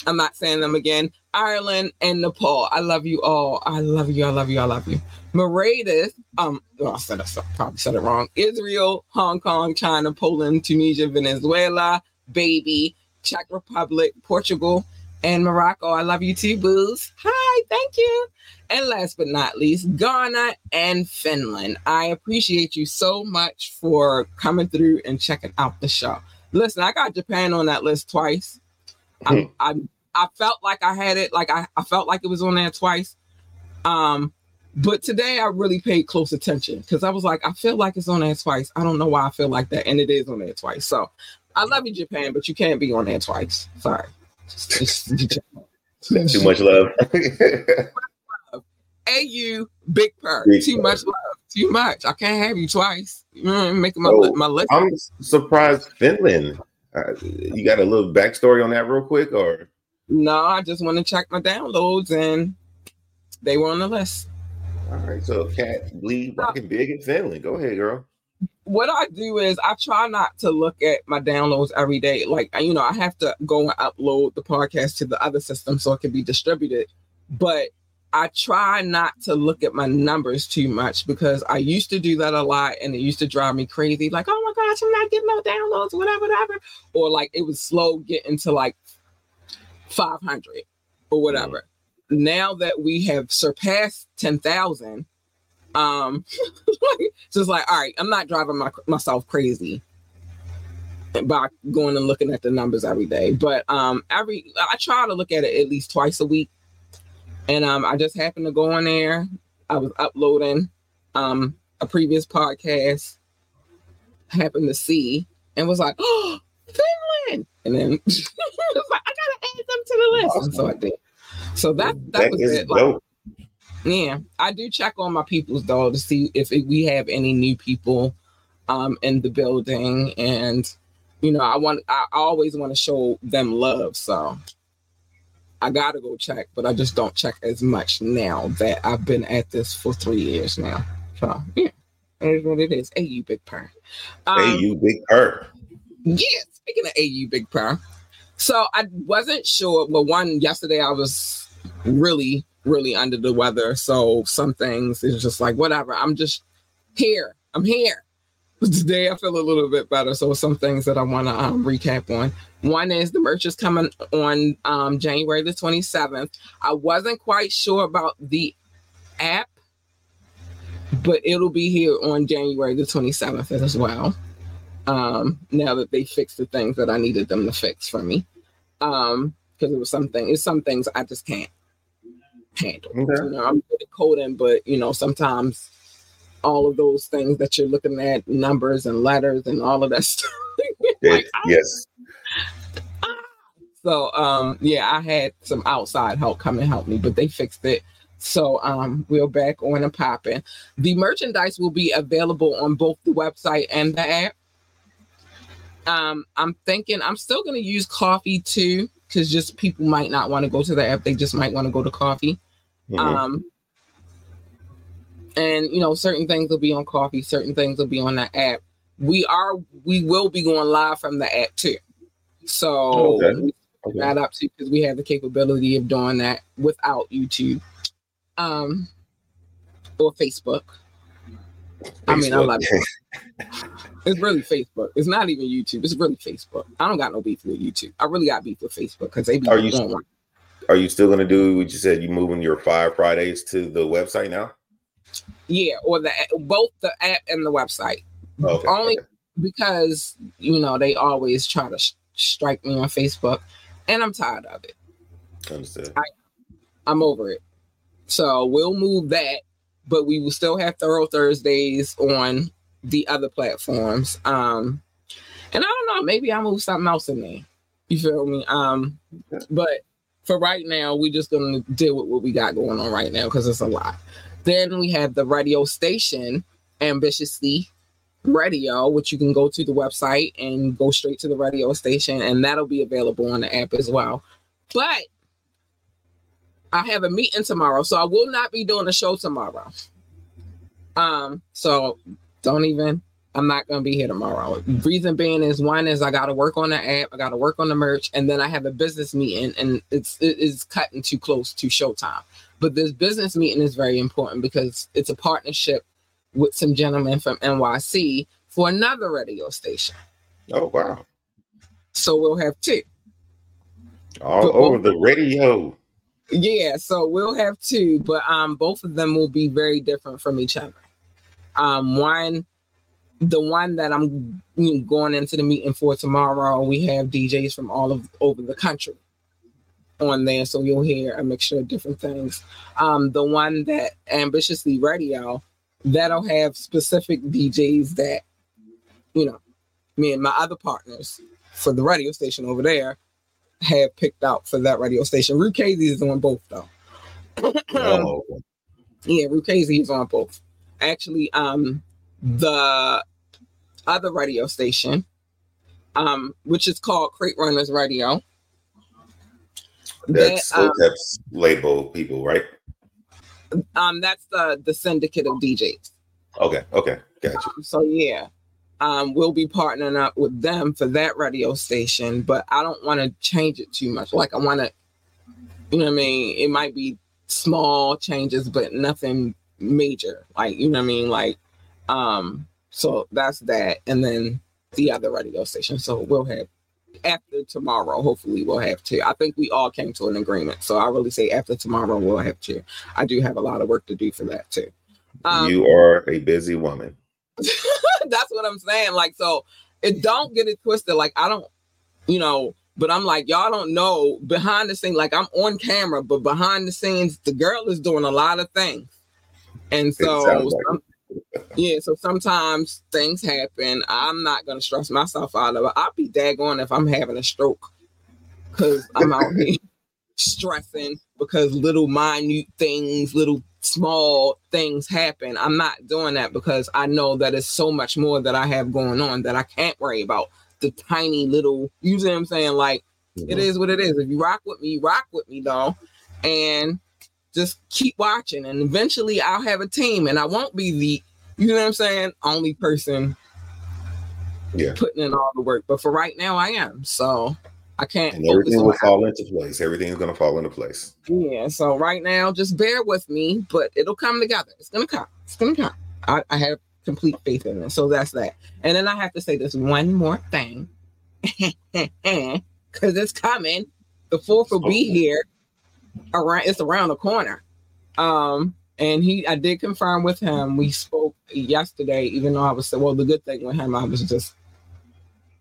I'm not saying them again. Ireland and Nepal. I love you all. I love you. I love you. I love you. Mauritius. Um, well, I said I probably said it wrong. Israel, Hong Kong, China, Poland, Tunisia, Venezuela, baby, Czech Republic, Portugal, and Morocco. I love you too, booze. Hi, thank you. And last but not least, Ghana and Finland. I appreciate you so much for coming through and checking out the show. Listen, I got Japan on that list twice. I, I I felt like I had it, like I, I felt like it was on there twice. Um, but today I really paid close attention because I was like, I feel like it's on there twice. I don't know why I feel like that, and it is on there twice. So I love you, Japan, but you can't be on there twice. Sorry. Too much love. A U, big purr. Big too much love. too much. I can't have you twice. Mm, making my oh, my list. I'm surprised Finland. Uh, you got a little backstory on that real quick, or? No, I just want to check my downloads, and they were on the list. All right, so Cat Lee rocking big in Finland. Go ahead, girl. What I do is I try not to look at my downloads every day. Like, you know, I have to go and upload the podcast to the other system so it can be distributed. But I try not to look at my numbers too much because I used to do that a lot and it used to drive me crazy. Like, oh my gosh, I'm not getting no downloads, whatever, whatever. Or like it was slow getting to like five hundred or whatever. Mm-hmm. Now that we have surpassed ten thousand, um like, just like, all right, I'm not driving my, myself crazy by going and looking at the numbers every day, but um every I try to look at it at least twice a week, and um I just happened to go on there. I was uploading um a previous podcast, happened to see, and was like, oh, Finland, and then I was like, I gotta add them to the list. Awesome. So I did. So that that, that was it. Dope. Like, yeah, I do check on my peoples though to see if we have any new people um, in the building, and you know, I want I always want to show them love, so I gotta go check, but I just don't check as much now that I've been at this for three years now. So yeah, it is what it is. A U Big Purr. Um, A U Big Purr. Yeah, speaking of A U Big Purr, so I wasn't sure. Well, one yesterday I was really. really under the weather, so some things it's just like whatever. I'm just here. I'm here. But today I feel a little bit better. So some things that I want to um, recap on. One is the merch is coming on um, January the twenty-seventh. I wasn't quite sure about the app, but it'll be here on January the twenty-seventh as well. Um, now that they fixed the things that I needed them to fix for me, because um, it was something. It's some things I just can't handle. Okay. You know, I'm good at coding, but you know, sometimes all of those things that you're looking at, numbers and letters and all of that stuff. Like, yes. Ah. So um yeah, I had some outside help come and help me, but they fixed it. So um we're back on and popping. The merchandise will be available on both the website and the app. Um, I'm thinking I'm still gonna use coffee too. Because just people might not want to go to the app. They just might want to go to coffee. Mm-hmm. Um, and, you know, certain things will be on coffee. Certain things will be on the app. We are, we will be going live from the app too. So okay. we okay. that up too, because we have the capability of doing that without YouTube um, or Facebook. Facebook. I mean, I love it. It's really Facebook. It's not even YouTube. It's really Facebook. I don't got no beef with YouTube. I really got beef with Facebook because they be are you, still, are you still gonna do what you said? You moving your Five Fridays to the website now? Yeah, or the both the app and the website. Okay. Only okay. because you know they always try to sh- strike me on Facebook, and I'm tired of it. Understood. I, I'm over it. So we'll move that, but we will still have Thorough Thursdays on the other platforms. Um, and I don't know, maybe I move something else in there. You feel me? Um, but for right now, we're just going to deal with what we got going on right now because it's a lot. Then we have the radio station, Ambitiously Radio, which you can go to the website and go straight to the radio station, and that'll be available on the app as well. But I have a meeting tomorrow, so I will not be doing a show tomorrow. Um, so Don't even, I'm not going to be here tomorrow. Reason being is one is I got to work on the app. I got to work on the merch. And then I have a business meeting, and it's, it is cutting too close to showtime. But this business meeting is very important because it's a partnership with some gentlemen from N Y C for another radio station. Oh, wow. So we'll have two. All but over we'll, the radio. Yeah. So we'll have two, but um, both of them will be very different from each other. Um, one, the one that I'm you know, going into the meeting for tomorrow, we have D Js from all of, over the country on there. So you'll hear a mixture of different things. Um, the one that Ambitiously Radio, that'll have specific D Js that, you know, me and my other partners for the radio station over there have picked out for that radio station. Ru-K-Z is on both though. Oh. Yeah, Ru-K-Z is on both. actually um, the other radio station, um, which is called Crate Runners Radio. That's that, um, that's labeled people, right? Um, that's the the syndicate of D Js. Okay, okay, gotcha. Um, so yeah, um, we'll be partnering up with them for that radio station, but I don't want to change it too much. Like I want to, you know what I mean? It might be small changes, but nothing major. Like, you know what I mean? Like, um, so that's that. And then the other radio station. So we'll have, after tomorrow, hopefully we'll have two. I think we all came to an agreement. So I really say after tomorrow, we'll have two. I do have a lot of work to do for that too. Um, you are a busy woman. That's what I'm saying. Like, so it don't get it twisted. Like, I don't, you know, but I'm like, y'all don't know behind the scenes, like I'm on camera, but behind the scenes, the girl is doing a lot of things. And so, some, yeah, so sometimes things happen. I'm not going to stress myself out of it. I'll be daggone if I'm having a stroke because I'm out here stressing because little minute things, little small things happen. I'm not doing that because I know that it's so much more that I have going on that I can't worry about the tiny little, you see what I'm saying? Like, mm-hmm. It is what it is. If you rock with me, you rock with me, dog. And just keep watching. And eventually I'll have a team and I won't be the, you know what I'm saying, only person yeah. putting in all the work. But for right now, I am. So I can't. And everything will fall into place. Everything is going to fall into place. Yeah. So right now, just bear with me, but it'll come together. It's going to come. It's going to come. I, I have complete faith in it. So that's that. And then I have to say this one more thing because it's coming. The fourth will be here. Around it's around the corner. Um, and he I did confirm with him. We spoke yesterday, even though I was well, the good thing with him, I was just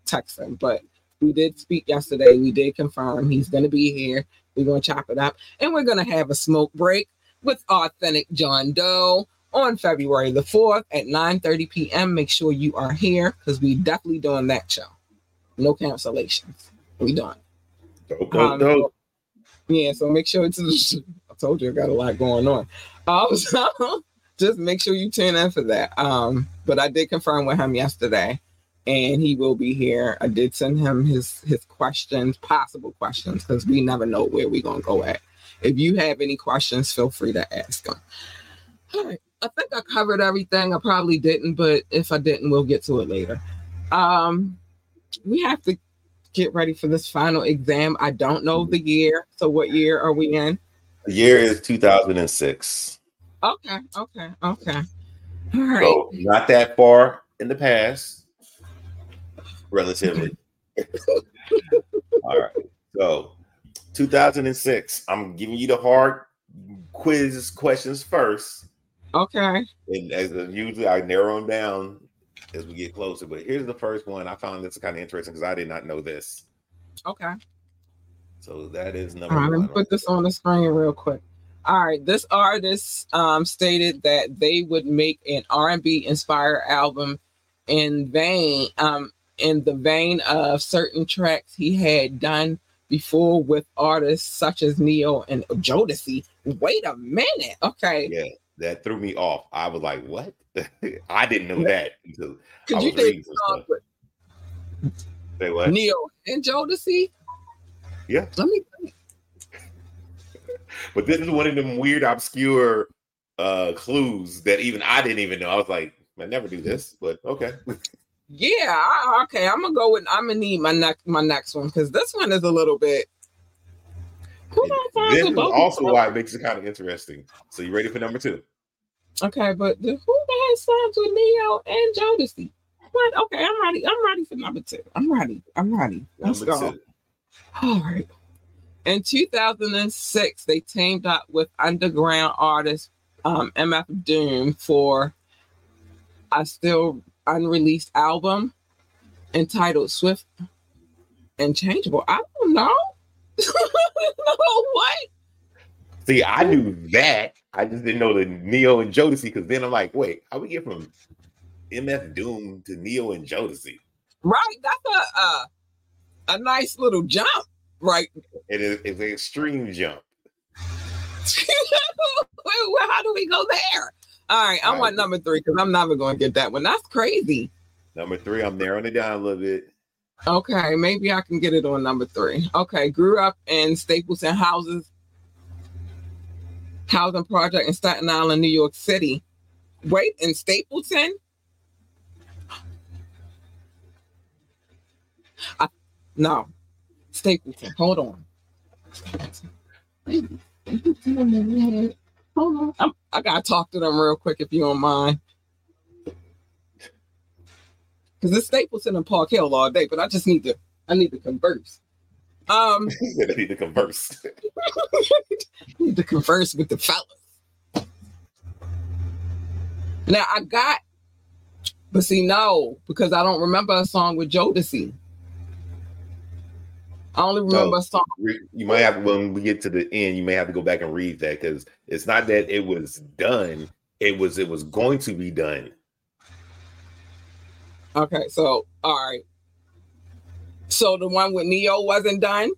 texting, but we did speak yesterday. We did confirm he's gonna be here. We're gonna chop it up and we're gonna have a smoke break with Authentic John Doe on February the fourth at nine thirty p.m. Make sure you are here because we definitely doing that show. No cancellations. We done. Dope, dope, um, dope. Yeah, so make sure it's. I told you I got a lot going on. Um, so just make sure you tune in for that. Um, but I did confirm with him yesterday, and he will be here. I did send him his his questions, possible questions, because we never know where we're gonna go at. If you have any questions, feel free to ask him. All right, I think I covered everything. I probably didn't, but if I didn't, we'll get to it later. Um, we have to. Get ready for this final exam. I don't know the year. So what year are we in? The year is two thousand six. Okay, okay, okay. All right. So not that far in the past, relatively. All right. So two thousand six, I'm giving you the hard quiz questions first. Okay. And as usually I narrow them down as we get closer, but here's the first one. I found this kind of interesting because I did not know this. Okay. So that is number all right, one. Let me put this on the screen real quick. All right. This artist um, stated that they would make an R and B inspired album in vain, um, in the vein of certain tracks he had done before with artists such as Neo and Jodeci. Wait a minute. Okay. Yeah. That threw me off. I was like, what? I didn't know that. Until I was you reading think with Say what? Neo and Jodeci? Yeah. Let me think. But this is one of them weird, obscure uh, clues that even I didn't even know. I was like, I never do this, but okay. Yeah. I, okay. I'm going to go with, I'm going to need my, ne- my next one because this one is a little bit. This is also why it makes it kind of interesting. So you ready for number two? Okay, but the, who the hell signs with Neo and Jodeci? What? Okay, I'm ready. I'm ready for number two. I'm ready. I'm ready. Let's number go. Two. All right. In two thousand six, they teamed up with underground artist um, M F Doom for a still unreleased album entitled Swift and Changeable. I don't know. No, what? See, I knew that. I just didn't know the Neo and Jodeci because then I'm like, wait, how we get from M F Doom to Neo and Jodeci? Right, that's a uh, a nice little jump, right? It is it's an extreme jump. How do we go there? All right, I All want right. number three because I'm never going to get that one. That's crazy. Number three, I'm narrowing it down a little bit. Okay, maybe I can get it on number three. Okay, grew up in Stapleton houses, housing project in Staten Island, New York City. Wait, in Stapleton? I, no, Stapleton. Hold on. Hold on. I'm, I gotta talk to them real quick if you don't mind. Because it's Stapleton and Park Hill all day, but I just need to, I need to converse. Um, I need to converse. Need to converse with the fellas. Now I got, but see, no, because I don't remember a song with Jodeci. I only remember no, a song. You might have, when we get to the end, you may have to go back and read that because it's not that it was done. It was, it was going to be done. Okay, so all right. So the one with Neo wasn't done?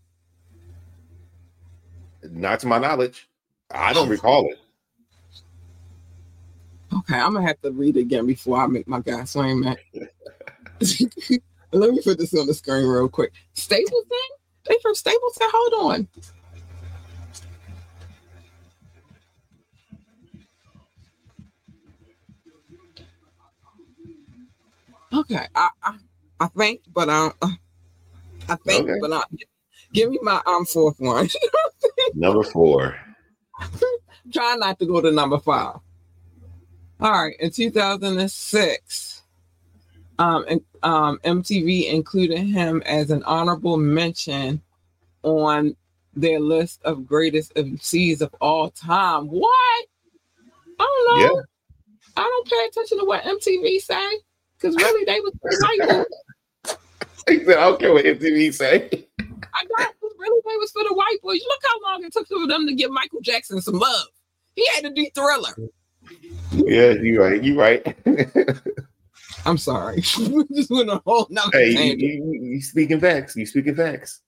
Not to my knowledge. I don't recall it. Okay, I'm gonna have to read it again before I make my guess. Wait a minute. Let me put this on the screen real quick. Stapleton? They from Stapleton? Hold on. Okay, I, I I think, but I uh, I think, okay. but I give me my um fourth one. Number four. Try not to go to number five. All right, in two thousand six, um, and, um, M T V included him as an honorable mention on their list of greatest M Cs of all time. What? I don't know. Yeah. I don't pay attention to what M T V say. Because really, they was for the white boy. I don't care what M T V say. I got really, they was for the white boys. Look how long it took for them to give Michael Jackson some love. He had to do Thriller. Yeah, you're right. You're right. I'm sorry. Just went a whole nother hey, you, you, you speaking facts. You speaking facts.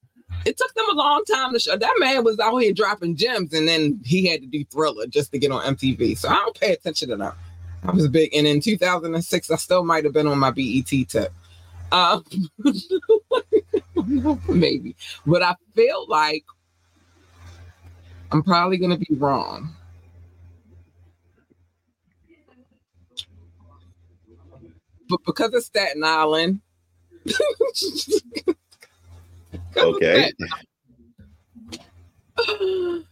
It took them a long time to show. That man was out here dropping gems, and then he had to do Thriller just to get on M T V. So I don't pay attention to that. I was big, and in two thousand six, I still might have been on my B E T tip, uh, maybe. But I feel like I'm probably gonna be wrong. But because of Staten Island, okay, Staten,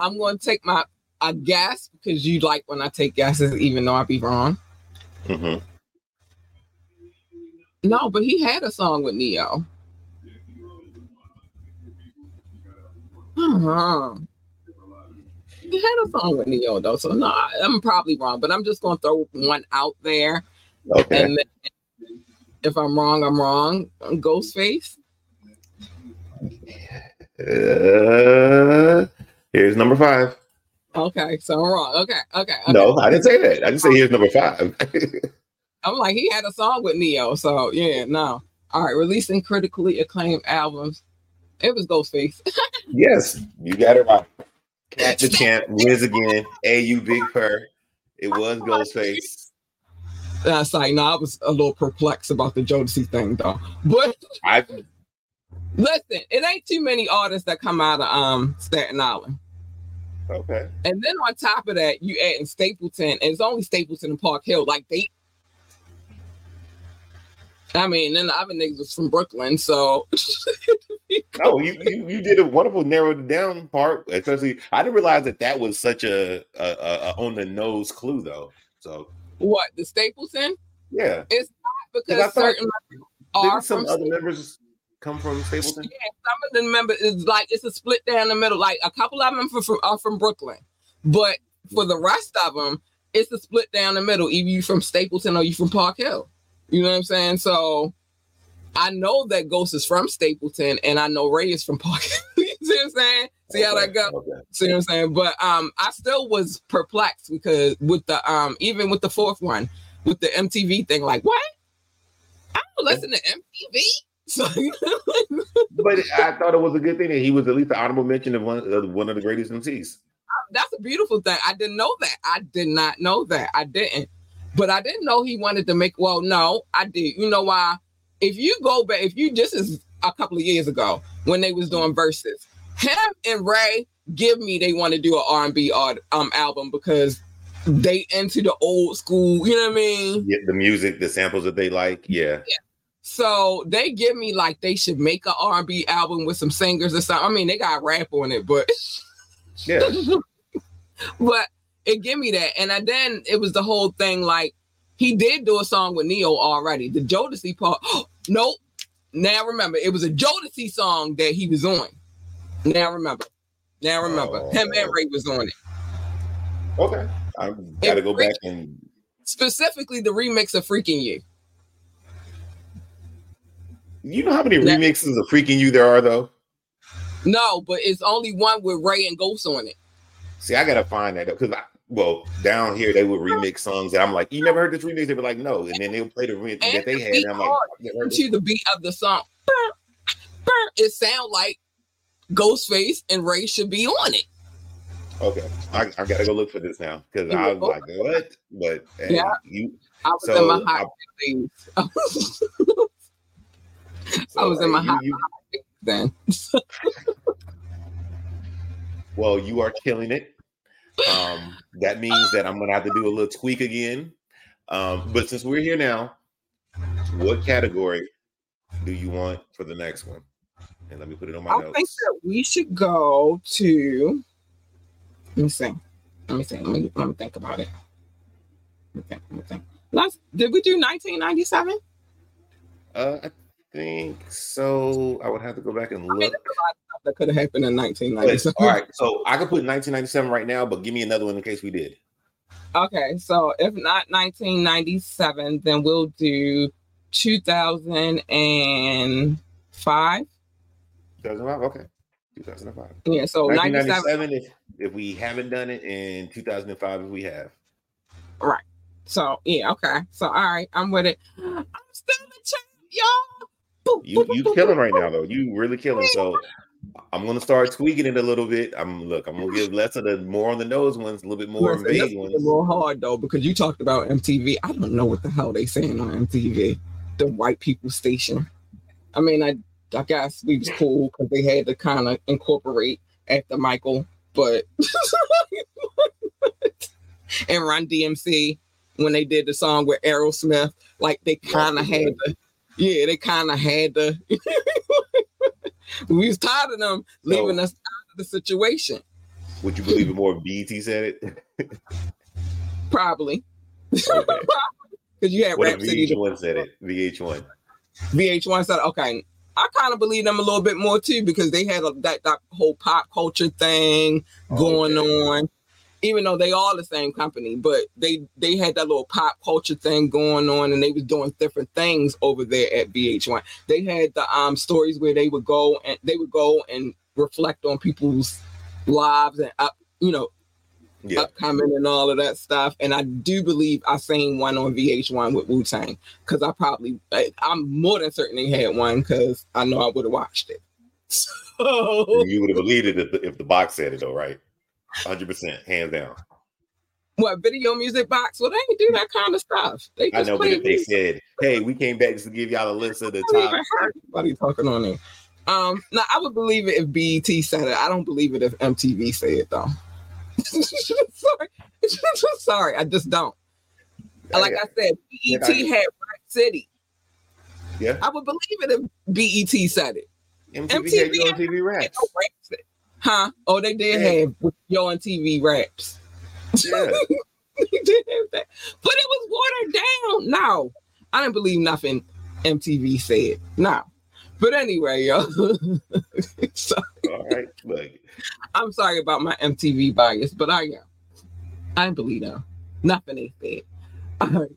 I'm gonna take my. I guess because you like when I take guesses, even though I be wrong. Mm-hmm. No, but he had a song with Neo. Uh-huh. He had a song with Neo though, so no, I'm probably wrong. But I'm just gonna throw one out there, okay. And then if I'm wrong, I'm wrong. Ghostface. Uh, here's number five. Okay, so I'm wrong. Okay, okay, okay. No, I didn't say that. I didn't say he was number five. I'm like, he had a song with Neo, so yeah, no. All right, releasing critically acclaimed albums. It was Ghostface. Yes, you got it right. Catch the champ, wins again. Hey, you big purr. It was Ghostface. That's like, no, I was a little perplexed about the Jodeci thing, though. But I listen, it ain't too many artists that come out of um Staten Island. Okay. And then on top of that, you add in Stapleton, and it's only Stapleton and Park Hill. Like they, I mean, then the other niggas was from Brooklyn, so. No, you, you you did a wonderful narrowed down part. Especially, I didn't realize that that was such a, a, a on the nose clue though. So what the Stapleton? Yeah, it's not because certain are some other members. Come from Stapleton? Yeah, some of them members, it's like it's a split down the middle. Like a couple of them from, from, are from Brooklyn, but for the rest of them, it's a split down the middle. Either you from Stapleton or you from Park Hill. You know what I'm saying? So I know that Ghost is from Stapleton, and I know Ray is from Park Hill. You see what I'm saying? See how that goes? Okay. See what I'm saying? But um, I still was perplexed because with the um, even with the fourth one, with the M T V thing, like what? I don't listen to M T V. But I thought it was a good thing that he was at least an honorable mention of one of, one of the greatest M Cs. I that's a beautiful thing. I didn't know that. I did not know that. I didn't. But I didn't know he wanted to make, well, no, I did. You know why? If you go back, if you, this is a couple of years ago when they was doing verses, him and Ray, give me, they want to do an R and B um, album because they into the old school, you know what I mean? Yeah, the music, the samples that they like, yeah. yeah. So they give me like they should make an R and B album with some singers or something. I mean, they got rap on it, but... yeah. But it give me that. And I, then it was the whole thing, like, he did do a song with Neo already. The Jodeci part, oh, nope. Now remember, it was a Jodeci song that he was on. Now remember. Now remember, oh. him and Ray was on it. Okay. I gotta go back and... specifically the remix of Freaking You. You know how many now, remixes of Freaking You there are, though? No, but it's only one with Ray and Ghost on it. See, I gotta find that, because I, well, down here they would remix songs and I'm like, you never heard this remix? They'd be like, no. And then they'll play the remix that they the had. And I'm like, to the beat of the song. It sounds like Ghostface and Ray should be on it. Okay, I, I gotta go look for this now because I was like, what? But yeah, you, I was so in my hot days. I was, so I was like, in my hot days then. Well, you are killing it. Um, that means that I'm gonna have to do a little tweak again. Um, but since we're here now, what category do you want for the next one? And let me put it on my I notes. I think that we should go to. Let me see. Let me see. Let me, let me think about it. Let me think. Let me think. Last, did we do nineteen ninety-seven? Uh, I think so. I would have to go back and look. I mean, there's a lot of stuff that could have happened in nineteen ninety-seven. But, all right. So I could put nineteen ninety-seven right now, but give me another one in case we did. Okay. So if not nineteen ninety-seven, then we'll do two thousand five. two thousand five? Okay. two thousand five. Yeah, so nineteen ninety-seven if, if we haven't done it, and two thousand five if we have. Right. So, yeah, okay. So, all right, I'm with it. I'm still the champ, y'all. Boop, you boop, you boop, killing boop, right boop. Now, though. You really killing. So, I'm going to start tweaking it a little bit. I'm Look, I'm going to give less of the more on the nose ones, a little bit more Listen, vague ones. A little hard, though, because you talked about M T V. I don't know what the hell they saying on M T V. The white people station. I mean, I... I guess we was cool because they had to kind of incorporate after Michael, but and Run D M C when they did the song with Aerosmith, like they kind of had to, yeah, they kind of had to. We was tired of them leaving so, us out of the situation. Would you believe it more if B E T said it? Probably, because you had Rap City. V H one said it. V H one. V H one said, okay. I kind of believe them a little bit more too because they had a, that, that whole pop culture thing going okay. on, even though they all the same company, but they, they had that little pop culture thing going on and they was doing different things over there at V H one. They had the um, stories where they would go and they would go and reflect on people's lives and up, you know, yeah. upcoming and all of that stuff. And I do believe I seen one on V H one with Wu-Tang because I probably, I, I'm more than certain they had one because I know I would have watched it. So you would have believed it if the, if the box said it though, right? one hundred percent, hands down. What, video music box? Well, they ain't do that kind of stuff. They just I know, but if they said, hey, we came back just to give y'all a list of the I top. Everybody talking on it. Um, now, I would believe it if B E T said it. I don't believe it if M T V said it though. sorry. sorry, I just don't. Like I said, B E T had Rap City. Yeah, I would believe it if B E T said it. M T V, M T V, M T V raps. No raps it. Huh? Oh, they did yeah. have Yo on T V raps. Yeah. They did have that. But it was watered down. No, I didn't believe nothing M T V said. No. But anyway, yo. Sorry. All right. Look. I'm sorry about my M T V bias, but I am. I don't believe them. Nothing ain't said. All right.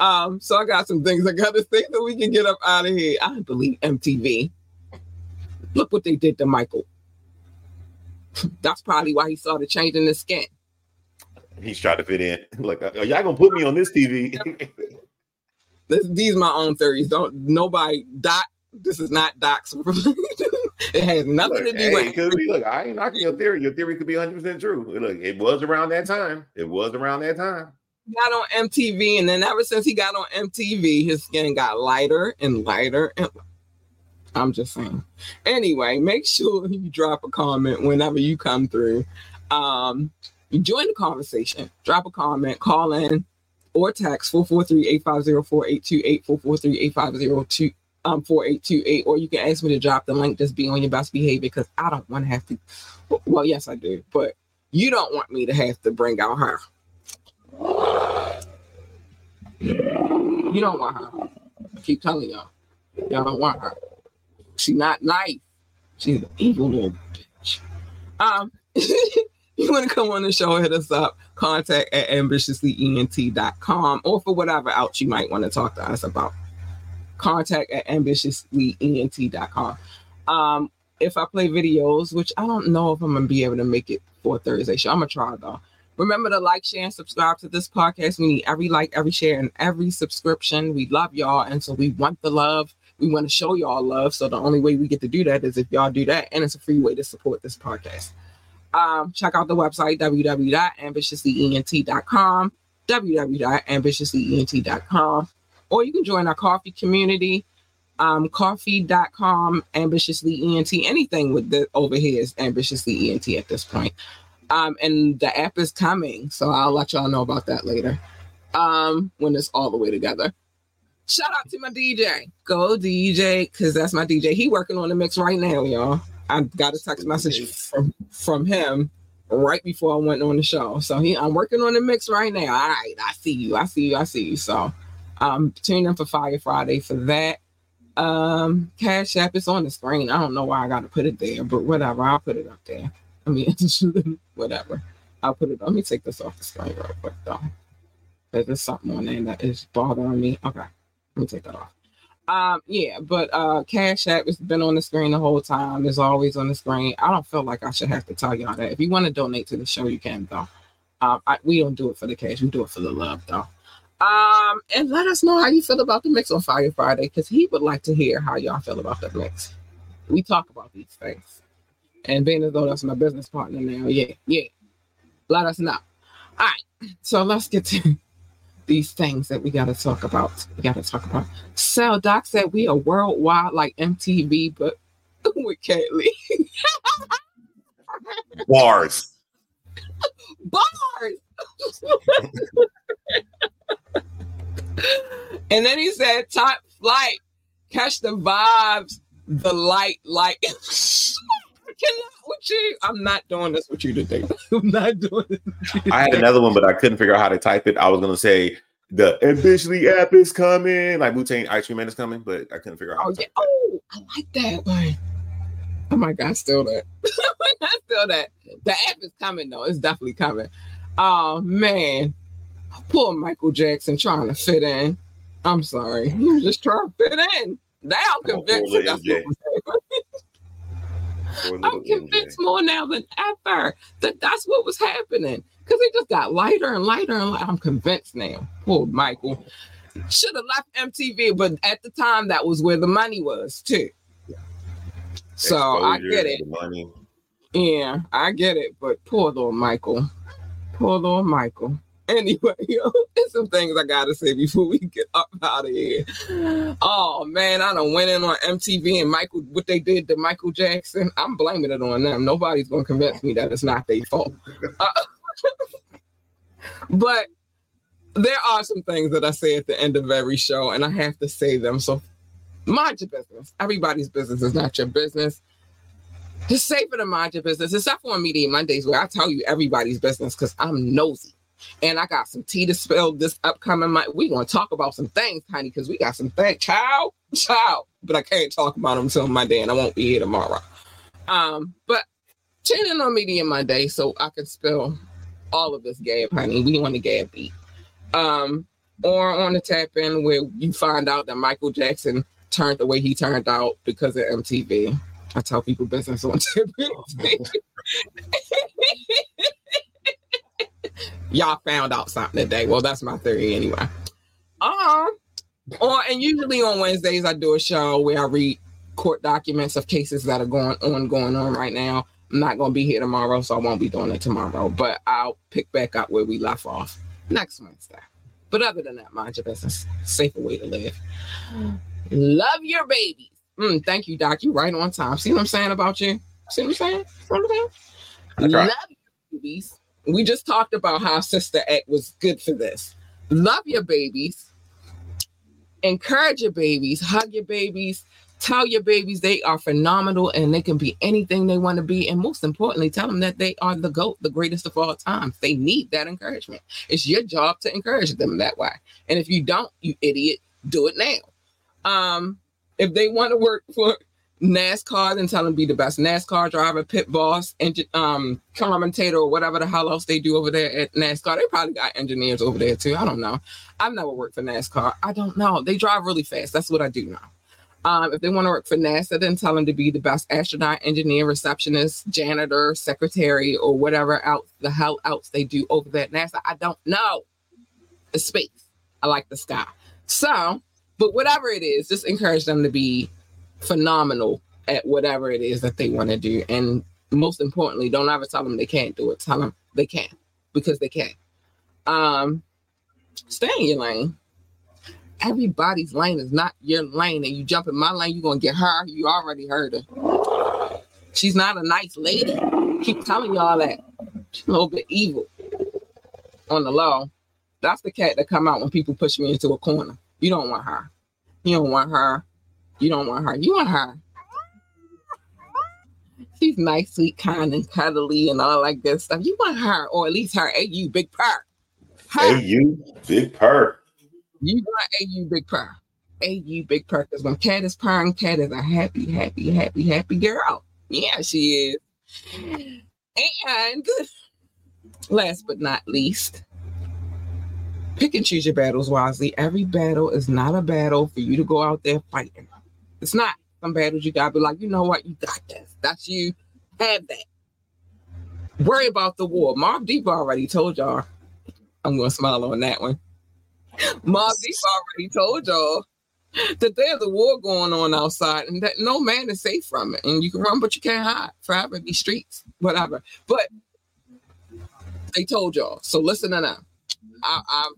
Um, so I got some things I gotta say that we can get up out of here. I don't believe M T V. Look what they did to Michael. That's probably why he started changing his skin. He's trying to fit in. Like, are y'all gonna put me on this T V? this, these are my own theories. Don't nobody dot. This is not Doc's. It has nothing look, to do with hey, could be. Look, I ain't knocking your theory. Your theory could be one hundred percent true. Look, it was around that time. It was around that time. He got on M T V, and then ever since he got on M T V, his skin got lighter and lighter. And I'm just saying. Anyway, make sure you drop a comment whenever you come through. Um, join the conversation. Drop a comment. Call in or text four four three, eight five zero, four eight two eight, four four three, eight five zero, two Um, four eight two eight, or you can ask me to drop the link. Just be on your best behavior, because I don't want to have to. Well, yes, I do, but you don't want me to have to bring out her. You don't want her. I keep telling y'all, y'all don't want her. She's not nice. She's an evil little bitch. Um, you want to come on the show? Hit us up. Contact at ambitiously ent dot com, or for whatever else you might want to talk to us about. Contact at ambitiously ent dot com. Um, if I play videos, which I don't know if I'm going to be able to make it for Thursday show. I'm going to try, though. Remember to like, share, and subscribe to this podcast. We need every like, every share, and every subscription. We love y'all, and so we want the love. We want to show y'all love, so the only way we get to do that is if y'all do that, and it's a free way to support this podcast. Um, check out the website, w w w dot ambitiously ent dot com, w w w dot ambitiously ent dot com. Or you can join our coffee community, um, coffee dot com, ambitiously ent. Anything with the over here is ambitiously ent at this point. Um, and the app is coming, so I'll let y'all know about that later, um, when it's all the way together. Shout out to my D J, go D J, because that's my D J. He working on the mix right now, y'all. I got a text message from from him right before I went on the show, so he I'm working on the mix right now. All right, I see you, I see you, I see you. So. Um, tune in for Fire Friday for that. Um, Cash App is on the screen. I don't know why I got to put it there, but whatever. I'll put it up there. I mean, whatever. I'll put it. Let me take this off the screen real quick, though. There's something on there that is bothering me. Okay. Let me take that off. Um, yeah, but uh, Cash App has been on the screen the whole time. It's always on the screen. I don't feel like I should have to tell y'all that. If you want to donate to the show, you can, though. Um, I, we don't do it for the cash. We do it for the love, though. Um, and let us know how you feel about the mix on Fire Friday, because he would like to hear how y'all feel about the mix. We talk about these things. And being as though that's my business partner now, yeah, yeah. Let us know. All right, so let's get to these things that we got to talk about. We got to talk about. So Doc said we are worldwide like M T V, but with Caitlyn. Bars. Bars. And then he said, top flight, catch the vibes, the light, light. I cannot with you. I'm not doing this with you today. I'm not doing this with you today. I had another one, but I couldn't figure out how to type it. I was going to say, the Ambitiously app is coming. Like, Wu-Tang Ice Cream Man is coming, but I couldn't figure out how oh, to yeah. type Oh, I like that one. Oh, my God, still that. I still that. The app is coming, though. It's definitely coming. Oh, man. Poor Michael Jackson trying to fit in. I'm sorry. He was just trying to fit in. Now I'm convinced. I'm, that's what was I'm convinced M J. More now than ever that that's what was happening. Because it just got lighter and lighter and lighter. I'm convinced now. Poor Michael. Should have left M T V, but at the time, that was where the money was, too. Yeah. So exposure, I get it. Money. Yeah, I get it. But poor little Michael. Poor little Michael. Anyway, yo, there's some things I gotta say before we get up out of here. Oh man, I done went in on M T V and Michael, what they did to Michael Jackson. I'm blaming it on them. Nobody's gonna convince me that it's not their fault. Uh, but there are some things that I say at the end of every show, and I have to say them. So mind your business. Everybody's business is not your business. Just say for the mind your business, except for on Media Mondays where I tell you everybody's business because I'm nosy. And I got some tea to spill this upcoming month. We're going to talk about some things, honey, because we got some things. Child, child. But I can't talk about them until Monday, and I won't be here tomorrow. Um, but tune in on Media Monday so I can spill all of this gab, honey. We want to gab beat. Um, or on the tap in where you find out that Michael Jackson turned the way he turned out because of M T V. I tell people business on M T V. Y'all found out something today. Well, that's my theory anyway. Um, or and usually on Wednesdays I do a show where I read court documents of cases that are going on, going on right now. I'm not going to be here tomorrow, so I won't be doing it tomorrow, but I'll pick back up where we left off next Wednesday. But other than that, mind your business. Safer way to live. Mm. Love your babies. Mm, thank you, Doc. You right on time. See what I'm saying about you? See what I'm saying? What I'm saying? That's right. Love your babies. We just talked about how Sister Act was good for this. Love your babies. Encourage your babies. Hug your babies. Tell your babies they are phenomenal and they can be anything they want to be. And most importantly, tell them that they are the GOAT, the greatest of all time. They need that encouragement. It's your job to encourage them that way. And if you don't, you idiot, do it now. Um, if they want to work for NASCAR, then tell them be the best NASCAR driver, pit boss, engine, um, commentator, or whatever the hell else they do over there at NASCAR. They probably got engineers over there too. I don't know. I've never worked for NASCAR. I don't know. They drive really fast. That's what I do know. Um, if they want to work for NASA, then tell them to be the best astronaut, engineer, receptionist, janitor, secretary, or whatever else the hell else they do over there at NASA. I don't know. It's space. I like the sky. So, but whatever it is, just encourage them to be phenomenal at whatever it is that they want to do. And most importantly, don't ever tell them they can't do it. Tell them they can, because they can. Um, stay in your lane. Everybody's lane is not your lane, and you jump in my lane, you're going to get her. You already heard her. She's not a nice lady. Keep telling y'all that. She's a little bit evil on the low. That's the cat that come out when people push me into a corner. You don't want her. You don't want her. You don't want her. You want her. She's nice, sweet, kind, and cuddly, and all like that stuff. You want her, or at least her. Hey, you, big purr. Her. Hey, you, big purr. You want A U Big Purr. A U Big Purr. Because when Cat is purring, Cat is a happy, happy, happy, happy girl. Yeah, she is. And last but not least, pick and choose your battles wisely. Every battle is not a battle for you to go out there fighting. It's not. Some battles you got to be like, you know what? You got this. That's you. Have that. Worry about the war. Marv Deep already told y'all. I'm going to smile on that one. Marv Deep already told y'all that there's a war going on outside and that no man is safe from it. And you can run, but you can't hide. Forever in these streets, whatever. But they told y'all. So listen to them. I, I,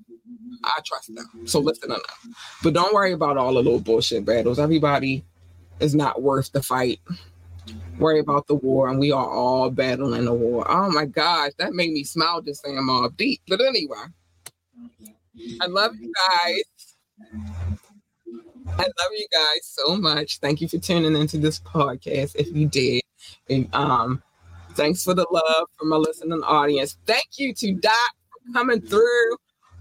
I trust them. So listen to them. But don't worry about all the little bullshit battles. Everybody is not worth the fight. Worry about the war, and we are all battling the war. Oh, my gosh. That made me smile just saying Marv Deep. But anyway. I love you guys. I love you guys so much. Thank you for tuning into this podcast. If you did, and, um, thanks for the love from my listening audience. Thank you to Doc for coming through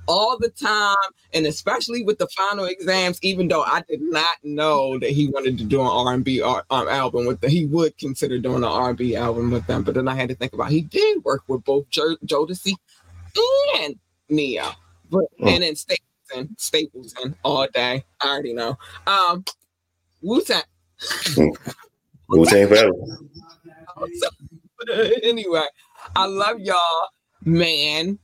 all the time, and especially with the final exams. Even though I did not know that he wanted to do an R and B um, album with, the, he would consider doing an R and B album with them. But then I had to think about he did work with both J- Jodeci and Neo. But, and then Stapleton, Stapleton all day. I already know. Um, Wu-Tang. Wu-Tang forever. Anyway, I love y'all, man.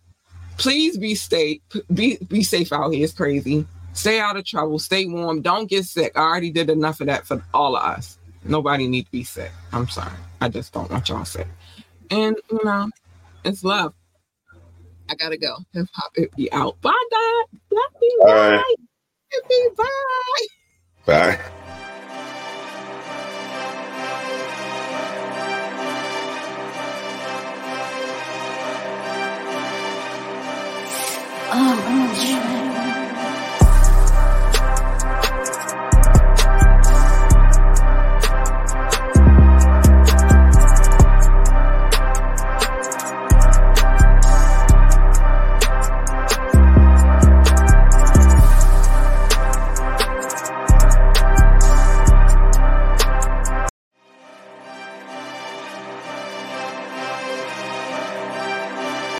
Please be safe. Be be safe out here. It's crazy. Stay out of trouble. Stay warm. Don't get sick. I already did enough of that for all of us. Nobody need to be sick. I'm sorry. I just don't want y'all sick. And, you know, it's love. I gotta go. Hip hop, it be out. Bye, Dad. Love you. Bye. Bye. Bye. Bye.